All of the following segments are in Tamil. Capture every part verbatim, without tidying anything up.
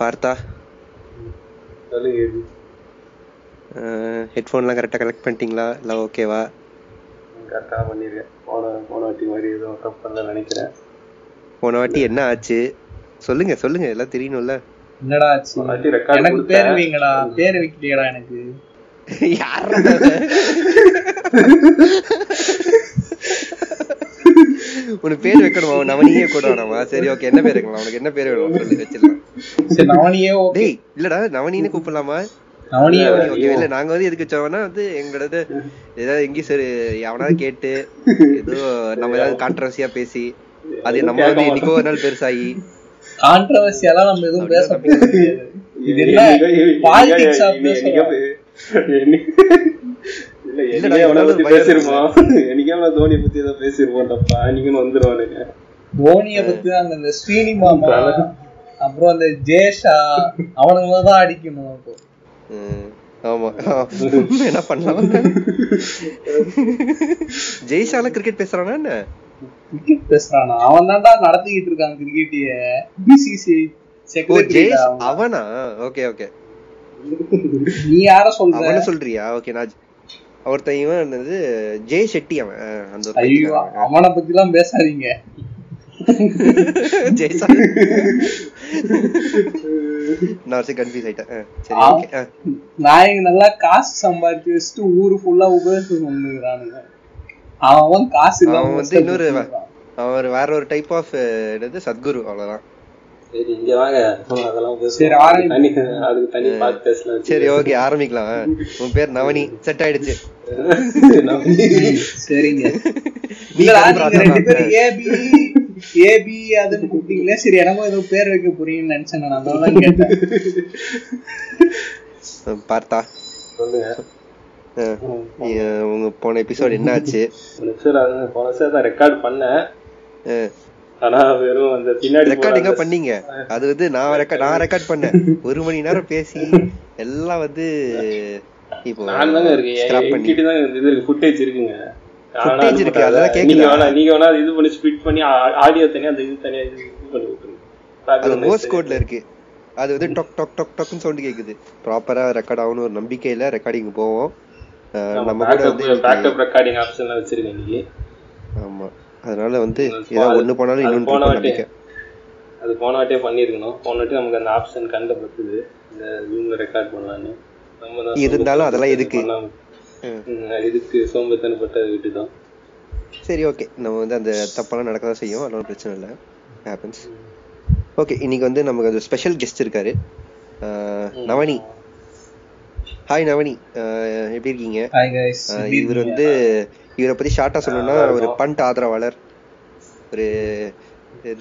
பார்த்தா நல்லா ஏறி. ஹெட்ஃபோன்லாம் கரெக்டாக கனெக்ட் பண்ணிட்டீங்களா? இல்லை ஓகேவா? கரெக்டாக பண்ணியிருக்கேன். போன போன வாட்டி மாதிரி எதுவும் தப்பு பண்ணல நினைக்கிறேன். போன வாட்டி என்ன ஆச்சு சொல்லுங்க சொல்லுங்க, எல்லாம் தெரியணும்ல. என்னடா ஆச்சு? எனக்கு பேர் வைங்களா? பேர் வைக்கலையடா எனக்கு. யார் உனக்கு பேர் வைக்கணுமா? நவனியே கூட வேணாமா? சரி ஓகே, என்ன பேர் வைக்கலாம் உனக்கு? என்ன பேர் வேணும் சொல்லி வச்சிடலாம். நவனியே ஓகே. இல்லடா நவனின்னு கூப்பிடலாமா? இல்ல நாங்க வந்து எதுக்கு வச்சோம்னா வந்து எங்களது ஏதாவது எங்கேயும் சரி எவனாவது கேட்டு ஏதோ நம்ம ஏதாவது கான்ட்ரவர்சியா பேசி அது நம்ம வந்து இன்னைக்கோ ஒரு நாள் பெருசாகி கான்ட்ரவர்சியெல்லாம் நம்ம எதுவும் பேச முடியாது. பேசிருமா எனக்கே தோனியை பத்தி ஏதாவது பேசிருப்போம்ப்பா, நீங்கன்னு வந்துருவானுங்க. தோனிய பத்தி தான் அந்த ஸ்ரீனிமாமா அப்புறம் அந்த ஜேஷா அவனுங்களதான் அடிக்கணும். இப்போ என்ன பண்ணலாம்? ஜெய்ஷால கிரிக்கெட் பேசுறானா? என்ன கிரிக்கெட் பேசுறானா? அவன் தான்டா நடத்திக்கிட்டு இருக்கான் கிரிக்கெட்டிய. பிசிசிஐ செக்ரட்டரி அவனா? Okay okay. நீ யார சொல்ற? அவன சொல்றியா? ஓகே. நான் அவர்தான் இவன் ஜெய் ஷெட்டி அவன். அந்த ஐயோ அவனை பத்தி எல்லாம் பேசாதீங்க. ஜெய்ஷா நவனி ஏபி அதுன்னு கூப்பிட்டீங்களே. சரி எனக்கும் ஏதோ பேர் வைக்க போறீங்கன்னு நினைச்சேன் நான், அதனால கேட்டேன். பார்த்தா சொல்லுங்க உங்க போன எபிசோட் என்ன ஆச்சு? போன எபிசோட் தான் ரெக்கார்ட் பண்ணேன். ஆனா வெறும் அந்த பின்னாடி ரெக்கார்டிங்கா பண்ணீங்க. அது வந்து நான் ரெக்கார்ட் நான் ரெக்கார்ட் பண்ணேன். ஒரு மணி நேரம் பேசி எல்லாம் வந்து இப்போ நான் தாங்க இருக்கேன். என்கிட்ட தான் இது இருக்கு, ஃபுட்டேஜ் இருக்குங்க. இருந்தாலும் அதெல்லாம் எதுக்கு இதுக்கு சோம்பத்தனப்பட்ட வீட்டு தான். சரி ஓகே, நம்ம வந்து அந்த தப்பெல்லாம் நடக்க தான் செய்யும், அதனால பிரச்சனை இல்லை, ஹேப்பன்ஸ். ஓகே, இன்னைக்கு வந்து நமக்கு அது ஸ்பெஷல் கெஸ்ட் இருக்காரு, நவனி. ஹாய் நவனி, எப்படி இருக்கீங்க? இவர் வந்து இவரை பற்றி ஷார்ட்டாக சொல்லணும்னா ஒரு பண்ட் ஆதரவாளர், ஒரு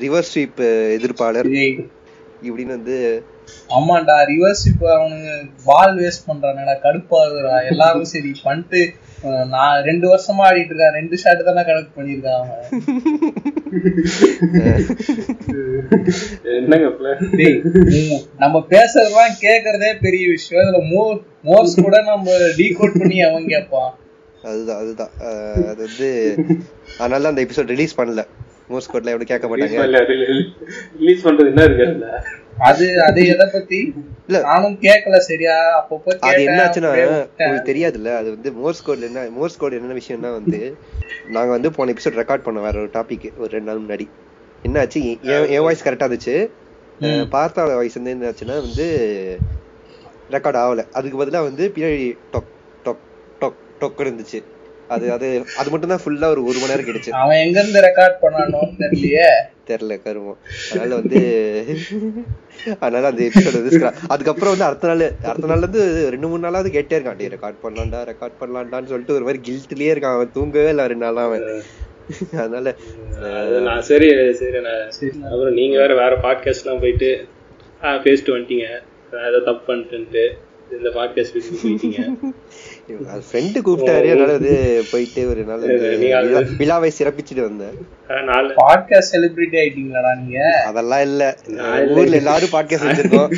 ரிவர்ஸ் ஸ்வீப் எதிர்ப்பாளர் இப்படின்னு வந்து. ஆமாண்டா ரிவர்ஸ் ஸ்வீப் அவனுக்கு பால் வேஸ்ட் பண்றானடா, கடுப்பாகுறா எல்லாரும். சரி பண்ணிட்டு நான் ரெண்டு வருஷமா ஆடிட்டு இருக்கேன், ரெண்டு ஷாட் தானே கனெக்ட் பண்ணிருக்கான் அவன். என்னங்க நம்ம பேசுறதுலாம் கேக்குறதே பெரிய விஷயம், இதுல மோர் மோர்ஸ் கூட நம்ம டீகோட் பண்ணி அவன் கேட்பான். அதுதான் அதுதான் அது வந்து அதனால அந்த எபிசோட் ரிலீஸ் பண்ணல. மோர்ஸ் கோட்ல எவ்வளவு கேட்க மாட்டாங்க. அது அது எதை பத்தி இல்ல நானும் கேட்கல சரியா. அப்பப்போ அது என்ன ஆச்சுன்னா உங்களுக்கு தெரியாதுல்ல, அது வந்து மோர்ஸ் கோட்ல என்ன மோர்ஸ் கோட் என்னென்ன விஷயம்னா வந்து நாங்க வந்து போன எபிசோட் ரெக்கார்ட் பண்ணோம் வேற ஒரு டாபிக் ஒரு ரெண்டு நாள் முன்னாடி. என்ன ஆச்சு? என் வாய்ஸ் கரெக்டா இருந்துச்சு, பார்த்தாவோட வாய்ஸ் வந்து என்ன ஆச்சுன்னா வந்து ரெக்கார்ட் ஆகல. அதுக்கு பதிலாக வந்து பின்னாடி டொக் டொக் டொக் டொக் இருந்துச்சு. அது அது அது மட்டும் தான் ஃபுல்லா ஒரு ஒரு மணி நேரம் கிடைச்சு. அவன் எங்க இருந்து ரெக்கார்ட் பண்ணானோ தெரியலையே, தெரியல கருமம். அதனால வந்து அதனால அந்த எபிசோட் வந்து அதுக்கப்புறம் வந்து அடுத்த நாள் அடுத்த நாள்ல இருந்து ரெண்டு மூணு நாளாவது கேட்டே இருக்கான், ரெக்கார்ட் பண்ணலாம்டா ரெக்கார்ட் பண்ணலாம்டான்னு சொல்லிட்டு ஒரு மாதிரி கில்ட்லயே இருக்கான். அவன் தூங்கவே இல்லை ரெண்டு நாளா அவன். அதனால நான் சரி சரி அப்புறம் நீங்க வேற வேற பாட்காஸ்ட் எல்லாம் போயிட்டு பேசிட்டு வந்துட்டீங்க, நான் ஏதோ தப்பு பண்ணிட்டு இந்த பாட்காஸ்ட் போயிட்டீங்க. ஃப்ரெண்டு கூப்பிட்டாரு, அதனால அது போயிட்டு ஒரு நாள் விழாவை சிறப்பிச்சுட்டு வந்தேன். பாட்காஸ்ட் செலிபிரிட்டி ஆயிட்டீங்களா நீங்க? அதெல்லாம் இல்ல, ஊர்ல எல்லாரும் பாட்காஸ்ட் வச்சிருக்கோம்.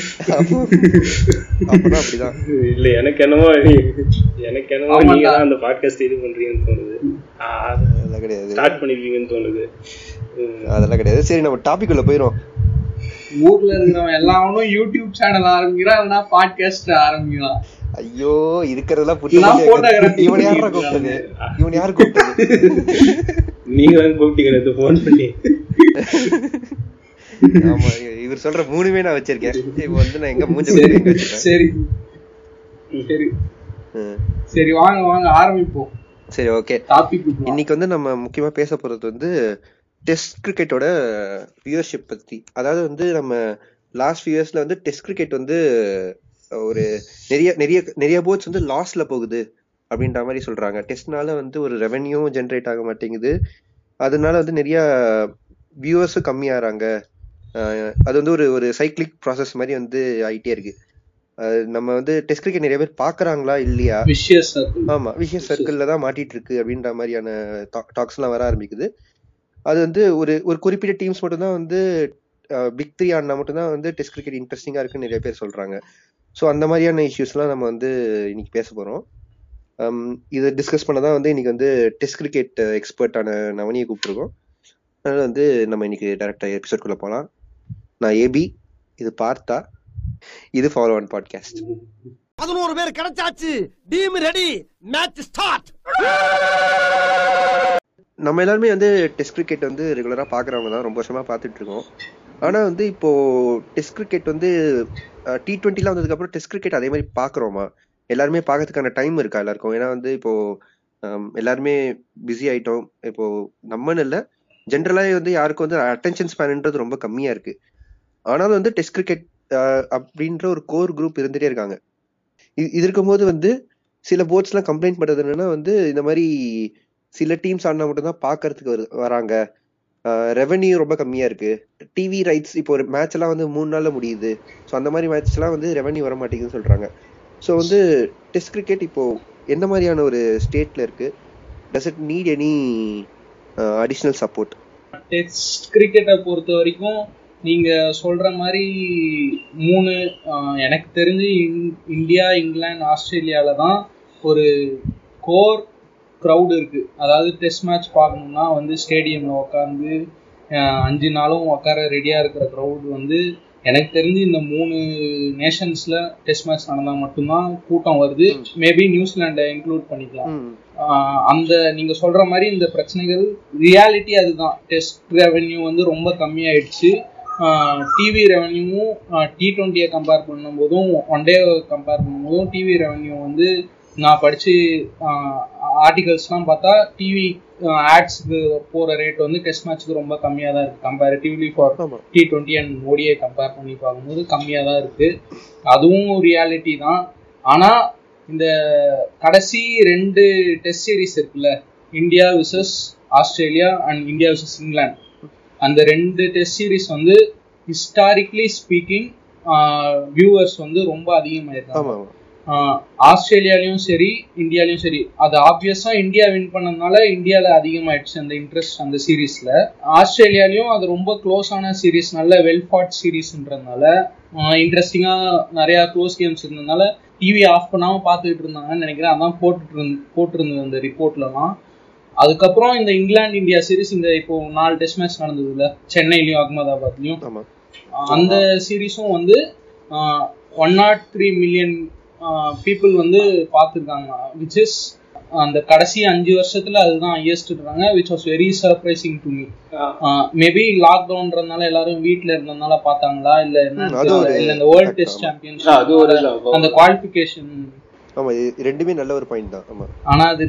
அப்பதான் அப்படிதான் இல்ல எனக்கு என்னமோ எனக்கு என்னமோ நீங்க தான் அந்த பாட்காஸ்ட் இது பண்றீங்கன்னு தோணுது. அதெல்லாம் கிடையாது, ஸ்டார்ட் பண்ணிருக்கீங்கன்னு தோணுது. அதெல்லாம் கிடையாது. சரி நம்ம டாபிக் உள்ள போயிரும். ஊர்ல இருக்கிறவன் எல்லாரும் யூடியூப் சேனல் ஆரம்பிக்கிறான், இல்லைன்னா பாட்காஸ்ட் ஆரம்பிக்கிறான். ஐயோ இருக்கிறதுலாம் கூப்பிட்டது இவன் யாரு கூப்பிட்டது? நீங்க வந்து கூப்பிட்டீங்க போன் பண்ணி. ஆமா, இவர் சொல்ற மூணுமே நான் வச்சிருக்கேன். இப்ப வந்து நான் எங்க மூஞ்ச சரி சரி சரி வாங்க வாங்க ஆரம்பிப்போம். சரி ஓகே, டாபிக் இன்னைக்கு வந்து நம்ம முக்கியமா பேச போறது வந்து டெஸ்ட் கிரிக்கெட்டோட வியூவர்ஷிப் பத்தி. அதாவது வந்து நம்ம லாஸ்ட் ஃபியூ இயர்ஸ்ல வந்து டெஸ்ட் கிரிக்கெட் வந்து ஒரு நிறைய நிறைய நிறைய போட்ஸ் வந்து லாஸ்ல போகுது அப்படின்ற மாதிரி சொல்றாங்க. டெஸ்ட்னால வந்து ஒரு ரெவென்யூ ஜென்ரேட் ஆக மாட்டேங்குது, அதனால வந்து நிறைய வியூவர்ஸும் கம்மியாகிறாங்க. அது வந்து ஒரு ஒரு சைக்கிளிக் ப்ராசஸ் மாதிரி வந்து ஆகிட்டே இருக்கு. நம்ம வந்து டெஸ்ட் கிரிக்கெட் நிறைய பேர் பாக்குறாங்களா இல்லையா, ஆமா விஷயம் சர்க்கிள்ல தான் மாட்டிட்டு இருக்கு அப்படின்ற மாதிரியான டாக்ஸ் எல்லாம் வர ஆரம்பிக்குது. அது வந்து ஒரு ஒரு குறிப்பிட்ட டீம்ஸ் மட்டும் தான் வந்து பிக் த்ரீ ஆனா மட்டும் தான் வந்து டெஸ்ட் கிரிக்கெட் இன்ட்ரெஸ்டிங்கா இருக்குன்னு நிறைய பேர் சொல்றாங்க. ஸோ அந்த மாதிரியான இஷ்யூஸ்லாம் நம்ம வந்து இன்னைக்கு பேச போறோம். இதை டிஸ்கஸ் பண்ணதான் வந்து இன்னைக்கு வந்து டெஸ்ட் கிரிக்கெட் எக்ஸ்பர்ட்டான நவனியை கூப்பிட்டுருக்கோம். அதனால வந்து நம்ம இன்னைக்கு டைரக்டா எபிசோட்குள்ள போகலாம். நான் ஏபி, இது பார்த்தா, இது ஃபாலோ ஆன் பாட்காஸ்ட். பதினோரு பேர் கிடைச்சாச்சு, டீம் ரெடி, மேட்ச் ஸ்டார்ட். நம்ம எல்லாருமே வந்து டெஸ்ட் கிரிக்கெட் வந்து ரெகுலராக பார்க்குறவங்க தான், ரொம்ப வருஷமாக பார்த்துட்டு இருக்கோம். ஆனால் வந்து இப்போது டெஸ்ட் கிரிக்கெட் வந்து டி ட்வெண்ட்டிலாம் வந்ததுக்கப்புறம் டெஸ்ட் கிரிக்கெட் அதே மாதிரி பார்க்குறோமா? எல்லாருமே பார்க்கறதுக்கான டைம் இருக்கா எல்லாருக்கும்? ஏன்னா வந்து இப்போது எல்லாருமே பிஸி ஆகிட்டோம். இப்போது நம்மன்னு இல்லை, ஜென்ரலாக வந்து யாருக்கும் வந்து அட்டென்ஷன் ஸ்பேன்ன்றது ரொம்ப கம்மியாக இருக்குது. ஆனாலும் வந்து டெஸ்ட் கிரிக்கெட் அப்படின்ற ஒரு கோர் குரூப் இருந்துகிட்டே இருக்காங்க. இது இது இருக்கும்போது வந்து சில போர்ட்ஸ்லாம் கம்ப்ளைண்ட் பண்ணுறது என்னென்னா வந்து இந்த மாதிரி சில டீம்ஸ் ஆனா மட்டும்தான் பார்க்கறதுக்கு வரு வராங்க ரெவென்யூ ரொம்ப கம்மியாக இருக்குது, டிவி ரைட்ஸ் இப்போ ஒரு மேட்ச்லாம் வந்து மூணு நாளில் முடியுது, ஸோ அந்த மாதிரி மேட்ச்லாம் வந்து ரெவென்யூ வர மாட்டேங்குதுன்னு சொல்கிறாங்க. ஸோ வந்து டெஸ்ட் கிரிக்கெட் இப்போது என்ன மாதிரியான ஒரு ஸ்டேட்டில் இருக்குது? Does it need any additional support? Test கிரிக்கெட்டை பொறுத்த வரைக்கும் நீங்கள் சொல்கிற மாதிரி மூணு எனக்கு தெரிஞ்சு இந்தியா, இங்கிலாந்து, ஆஸ்திரேலியாவில் தான் ஒரு கோர் க்ரௌடு இருக்குது. அதாவது டெஸ்ட் மேட்ச் பார்க்கணுன்னா வந்து ஸ்டேடியமில் உட்காந்து அஞ்சு நாளும் உட்கார ரெடியாக இருக்கிற க்ரௌடு வந்து எனக்கு தெரிஞ்சு இந்த மூணு நேஷன்ஸில் டெஸ்ட் மேட்ச் நடந்தால் மட்டும்தான் கூட்டம் வருது. மேபி நியூசிலாண்டை இன்க்ளூட் பண்ணிக்கலாம். அந்த நீங்கள் சொல்கிற மாதிரி இந்த பிரச்சனைகள் ரியாலிட்டி அதுதான். டெஸ்ட் ரெவென்யூ வந்து ரொம்ப கம்மியாயிடுச்சு. டிவி ரெவென்யூவும் டி ட்வெண்ட்டியை கம்பேர் பண்ணும்போதும் ஒன் டே கம்பேர் பண்ணும்போதும் டிவி ரெவென்யூ வந்து நான் படித்து ஆர்டிகல்ஸ்லாம் பார்த்தா டிவி ஆட்ஸுக்கு போகிற ரேட் வந்து டெஸ்ட் மேட்ச்சுக்கு ரொம்ப கம்மியாக தான் இருக்குது. Comparatively for T twenty and மோடியை கம்பேர் பண்ணி பார்க்கும்போது கம்மியாக தான் இருக்குது. அதுவும் ரியாலிட்டி தான். ஆனால் இந்த கடைசி ரெண்டு டெஸ்ட் சீரீஸ் இருக்குல்ல, India versus Australia and India versus England, அந்த ரெண்டு டெஸ்ட் சீரீஸ் வந்து ஹிஸ்டாரிக்கலி ஸ்பீக்கிங் வியூவர்ஸ் வந்து ரொம்ப அதிகமாயிருக்காங்க. ஆஸ்திரேலியாலையும் சரி இந்தியாலையும் சரி. அது ஆப்வியஸா இந்தியா வின் பண்ணதுனால இந்தியால அதிகமாயிடுச்சு அந்த இன்ட்ரெஸ்ட் அந்த சீரீஸ்ல. ஆஸ்திரேலியாலையும் அது ரொம்ப க்ளோஸான சீரீஸ், நல்ல வெல் ஃபாட் சீரீஸ்ன்றதுனால இன்ட்ரெஸ்டிங்கா நிறைய க்ளோஸ் கேம்ஸ் இருந்ததுனால டிவி ஆஃப் பண்ணாம பாத்துக்கிட்டு இருந்தாங்கன்னு நினைக்கிறேன். அதான் போட்டுட்டு இருந்து போட்டிருந்தது அந்த ரிப்போர்ட்லாம். அதுக்கப்புறம் இந்த இங்கிலாந்து இந்தியா சீரீஸ், இந்த இப்போ நாலு டெஸ்ட் மேட்ச் நடந்ததுல சென்னையிலயும் அகமதாபாத்லயும், அந்த சீரீஸும் வந்து one not three million people வந்து பார்த்துருக்காங்க. விச் இஸ் அந்த கடைசி அஞ்சு வருஷத்துல அதுதான் ஹையஸ்ட்றாங்க. Which was very surprising to me. Maybe லாக்டவுன்றதுனால எல்லாரும் வீட்டில் இருந்ததுனால பார்த்தாங்களா இல்ல என்ன, இந்த வேர்ல்ட் டெஸ்ட் சாம்பியன்ஷிப் அந்த குவாலிஃபிகேஷன். ஆமா, ரெண்டுமே நல்ல ஒரு பாயிண்ட் தான். ஆமா, ஆனா அது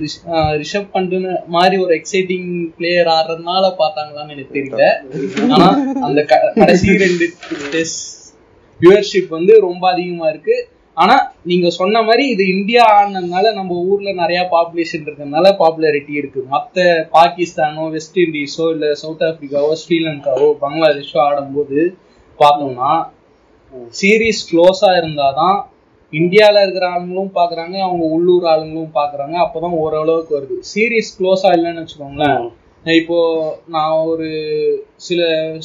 ரிஷப் பண்ட்னு மாதிரி ஒரு எக்ஸைட்டிங் பிளேயர் ஆறறதுனால பார்த்தாங்களான்னு எனக்கு தெரியல. ஆனா அந்த கடைசி ரெண்டு டெஸ்ட் வியூவர்ஷிப் வந்து ரொம்ப அதிகமா இருக்கு. ஆனா நீங்க சொன்ன மாதிரி இது இந்தியா ஆனதுனால, நம்ம ஊர்ல நிறைய பாப்புலேஷன் இருக்கிறதுனால பாப்புலாரிட்டி இருக்கு. மற்ற பாகிஸ்தானோ வெஸ்ட் இண்டீஸோ இல்ல சவுத் ஆப்பிரிக்காவோ ஸ்ரீலங்காவோ பங்களாதேஷோ ஆடும்போது பார்த்தோம்னா சீரீஸ் க்ளோஸா இருந்தாதான் இந்தியாவில் இருக்கிற ஆளுங்களும் பார்க்குறாங்க, அவங்க உள்ளூர் ஆளுங்களும் பார்க்குறாங்க. அப்போ தான் ஓரளவுக்கு வருது. சீரீஸ் க்ளோஸாக இல்லைன்னு வச்சுக்கோங்களேன். இப்போது நான் ஒரு சில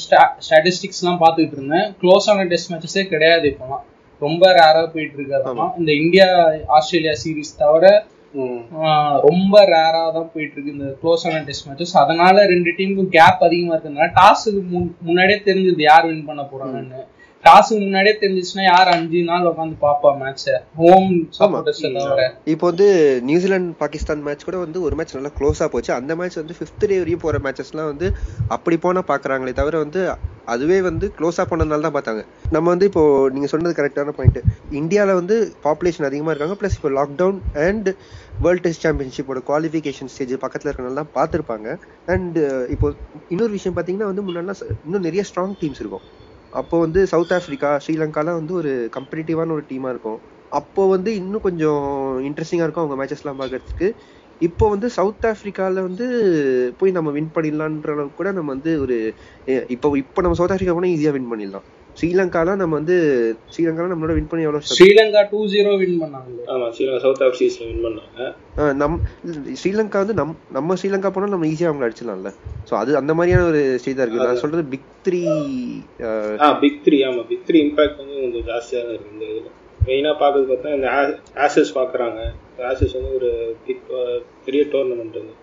ஸ்டா ஸ்டாட்டிஸ்டிக்ஸ்லாம் பார்த்துக்கிட்டு இருந்தேன். க்ளோஸான டெஸ்ட் மேட்சஸே கிடையாது இப்போலாம், ரொம்ப ரேராக போயிட்டு இருக்கிறதுனா. இந்த இந்தியா ஆஸ்திரேலியா சீரீஸ் தவிர ரொம்ப ரேரா தான் போயிட்டு இருக்கு இந்த க்ளோஸான டெஸ்ட் மேட்சஸ். அதனால ரெண்டு டீமுக்கும் கேப் அதிகமா இருக்கிறதுனால டாஸுக்கு முன்னாடியே தெரிஞ்சது யார் வின் பண்ண போறாங்கன்னு. டாஸுக்கு முன்னாடியே தெரிஞ்சிச்சுன்னா யார் அஞ்சு நாள் உட்காந்து பாப்பா மேட்ச ஹோம் சப்போர்ட்டர்ஸ் தவிர. இப்போ வந்து நியூசிலாந்து பாகிஸ்தான் மேட்ச் கூட வந்து ஒரு மேட்ச் நல்லா க்ளோஸா போச்சு. அந்த மேட்ச் வந்து ஃபிஃப்த் டே வரையும் போற மேட்சஸ்லாம் வந்து அப்படி போனா பாக்குறாங்களே தவிர வந்து அதுவே வந்து க்ளோஸா போனதுனால தான் பார்த்தாங்க. நம்ம வந்து இப்போ நீங்க சொன்னது கரெக்டான பாயிண்ட். இந்தியாவில வந்து பாப்புலேஷன் அதிகமா இருக்காங்க, பிளஸ் இப்போ லாக்டவுன் அண்ட் வேர்ல்டு டெஸ்ட் சாம்பியன்ஷிப்போட குவாலிஃபிகேஷன் ஸ்டேஜ் பக்கத்தில் இருக்கிறனால தான் பார்த்துருப்பாங்க. அண்ட் இப்போ இன்னொரு விஷயம் பார்த்தீங்கன்னா வந்து முன்னாடிலாம் இன்னும் நிறைய ஸ்ட்ராங் டீம்ஸ் இருக்கும். அப்போ வந்து சவுத் ஆஃப்ரிக்கா ஸ்ரீலங்காலாம் வந்து ஒரு கம்பெடிட்டிவான ஒரு டீமாக இருக்கும். அப்போ வந்து இன்னும் கொஞ்சம் இன்ட்ரெஸ்டிங்காக இருக்கும் அவங்க மேட்சஸ்லாம் பார்க்கறதுக்கு. இப்போ வந்து சவுத் ஆஃப்ரிக்காவில் வந்து போய் நம்ம வின் பண்ணிடலான்ற அளவுக்கு கூட நம்ம வந்து ஒரு இப்போ இப்போ நம்ம சவுத் ஆஃப்ரிக்கா போனால் ஈஸியாக வின் பண்ணிடலாம். ஸ்ரீலங்காலாம் நம்ம வந்து ஸ்ரீலங்காலாம் நம்மளோட வின் பண்ணி எவ்வளோ ஸ்ரீலங்கா டூ ஜீரோ வின் பண்ணாங்க. ஆமாம், ஸ்ரீலங்கா சவுத் ஆஃப்ரிக்கா வின் பண்ணாங்க. நம் ஸ்ரீலங்கா வந்து நம் நம்ம ஸ்ரீலங்கா போனால் நம்ம ஈஸியாக அவங்கள அடிச்சிடலாம்ல. ஸோ அது அந்த மாதிரியான ஒரு ஸ்டேஜ் தான் இருக்குது. நான் சொல்கிறது பிக் த்ரீ. ஆ பிக் த்ரீ ஆமாம், பிக் த்ரீ இம்பாக்ட் வந்து கொஞ்சம் ஜாஸ்தியாக தான் இருக்குது. இந்த இதில் மெயினாக பார்க்கறது பார்த்தா இந்த ஆஷஸ் பார்க்குறாங்க. ஆஷஸ் வந்து ஒரு பிக் பெரிய டோர்னமெண்ட் வந்து.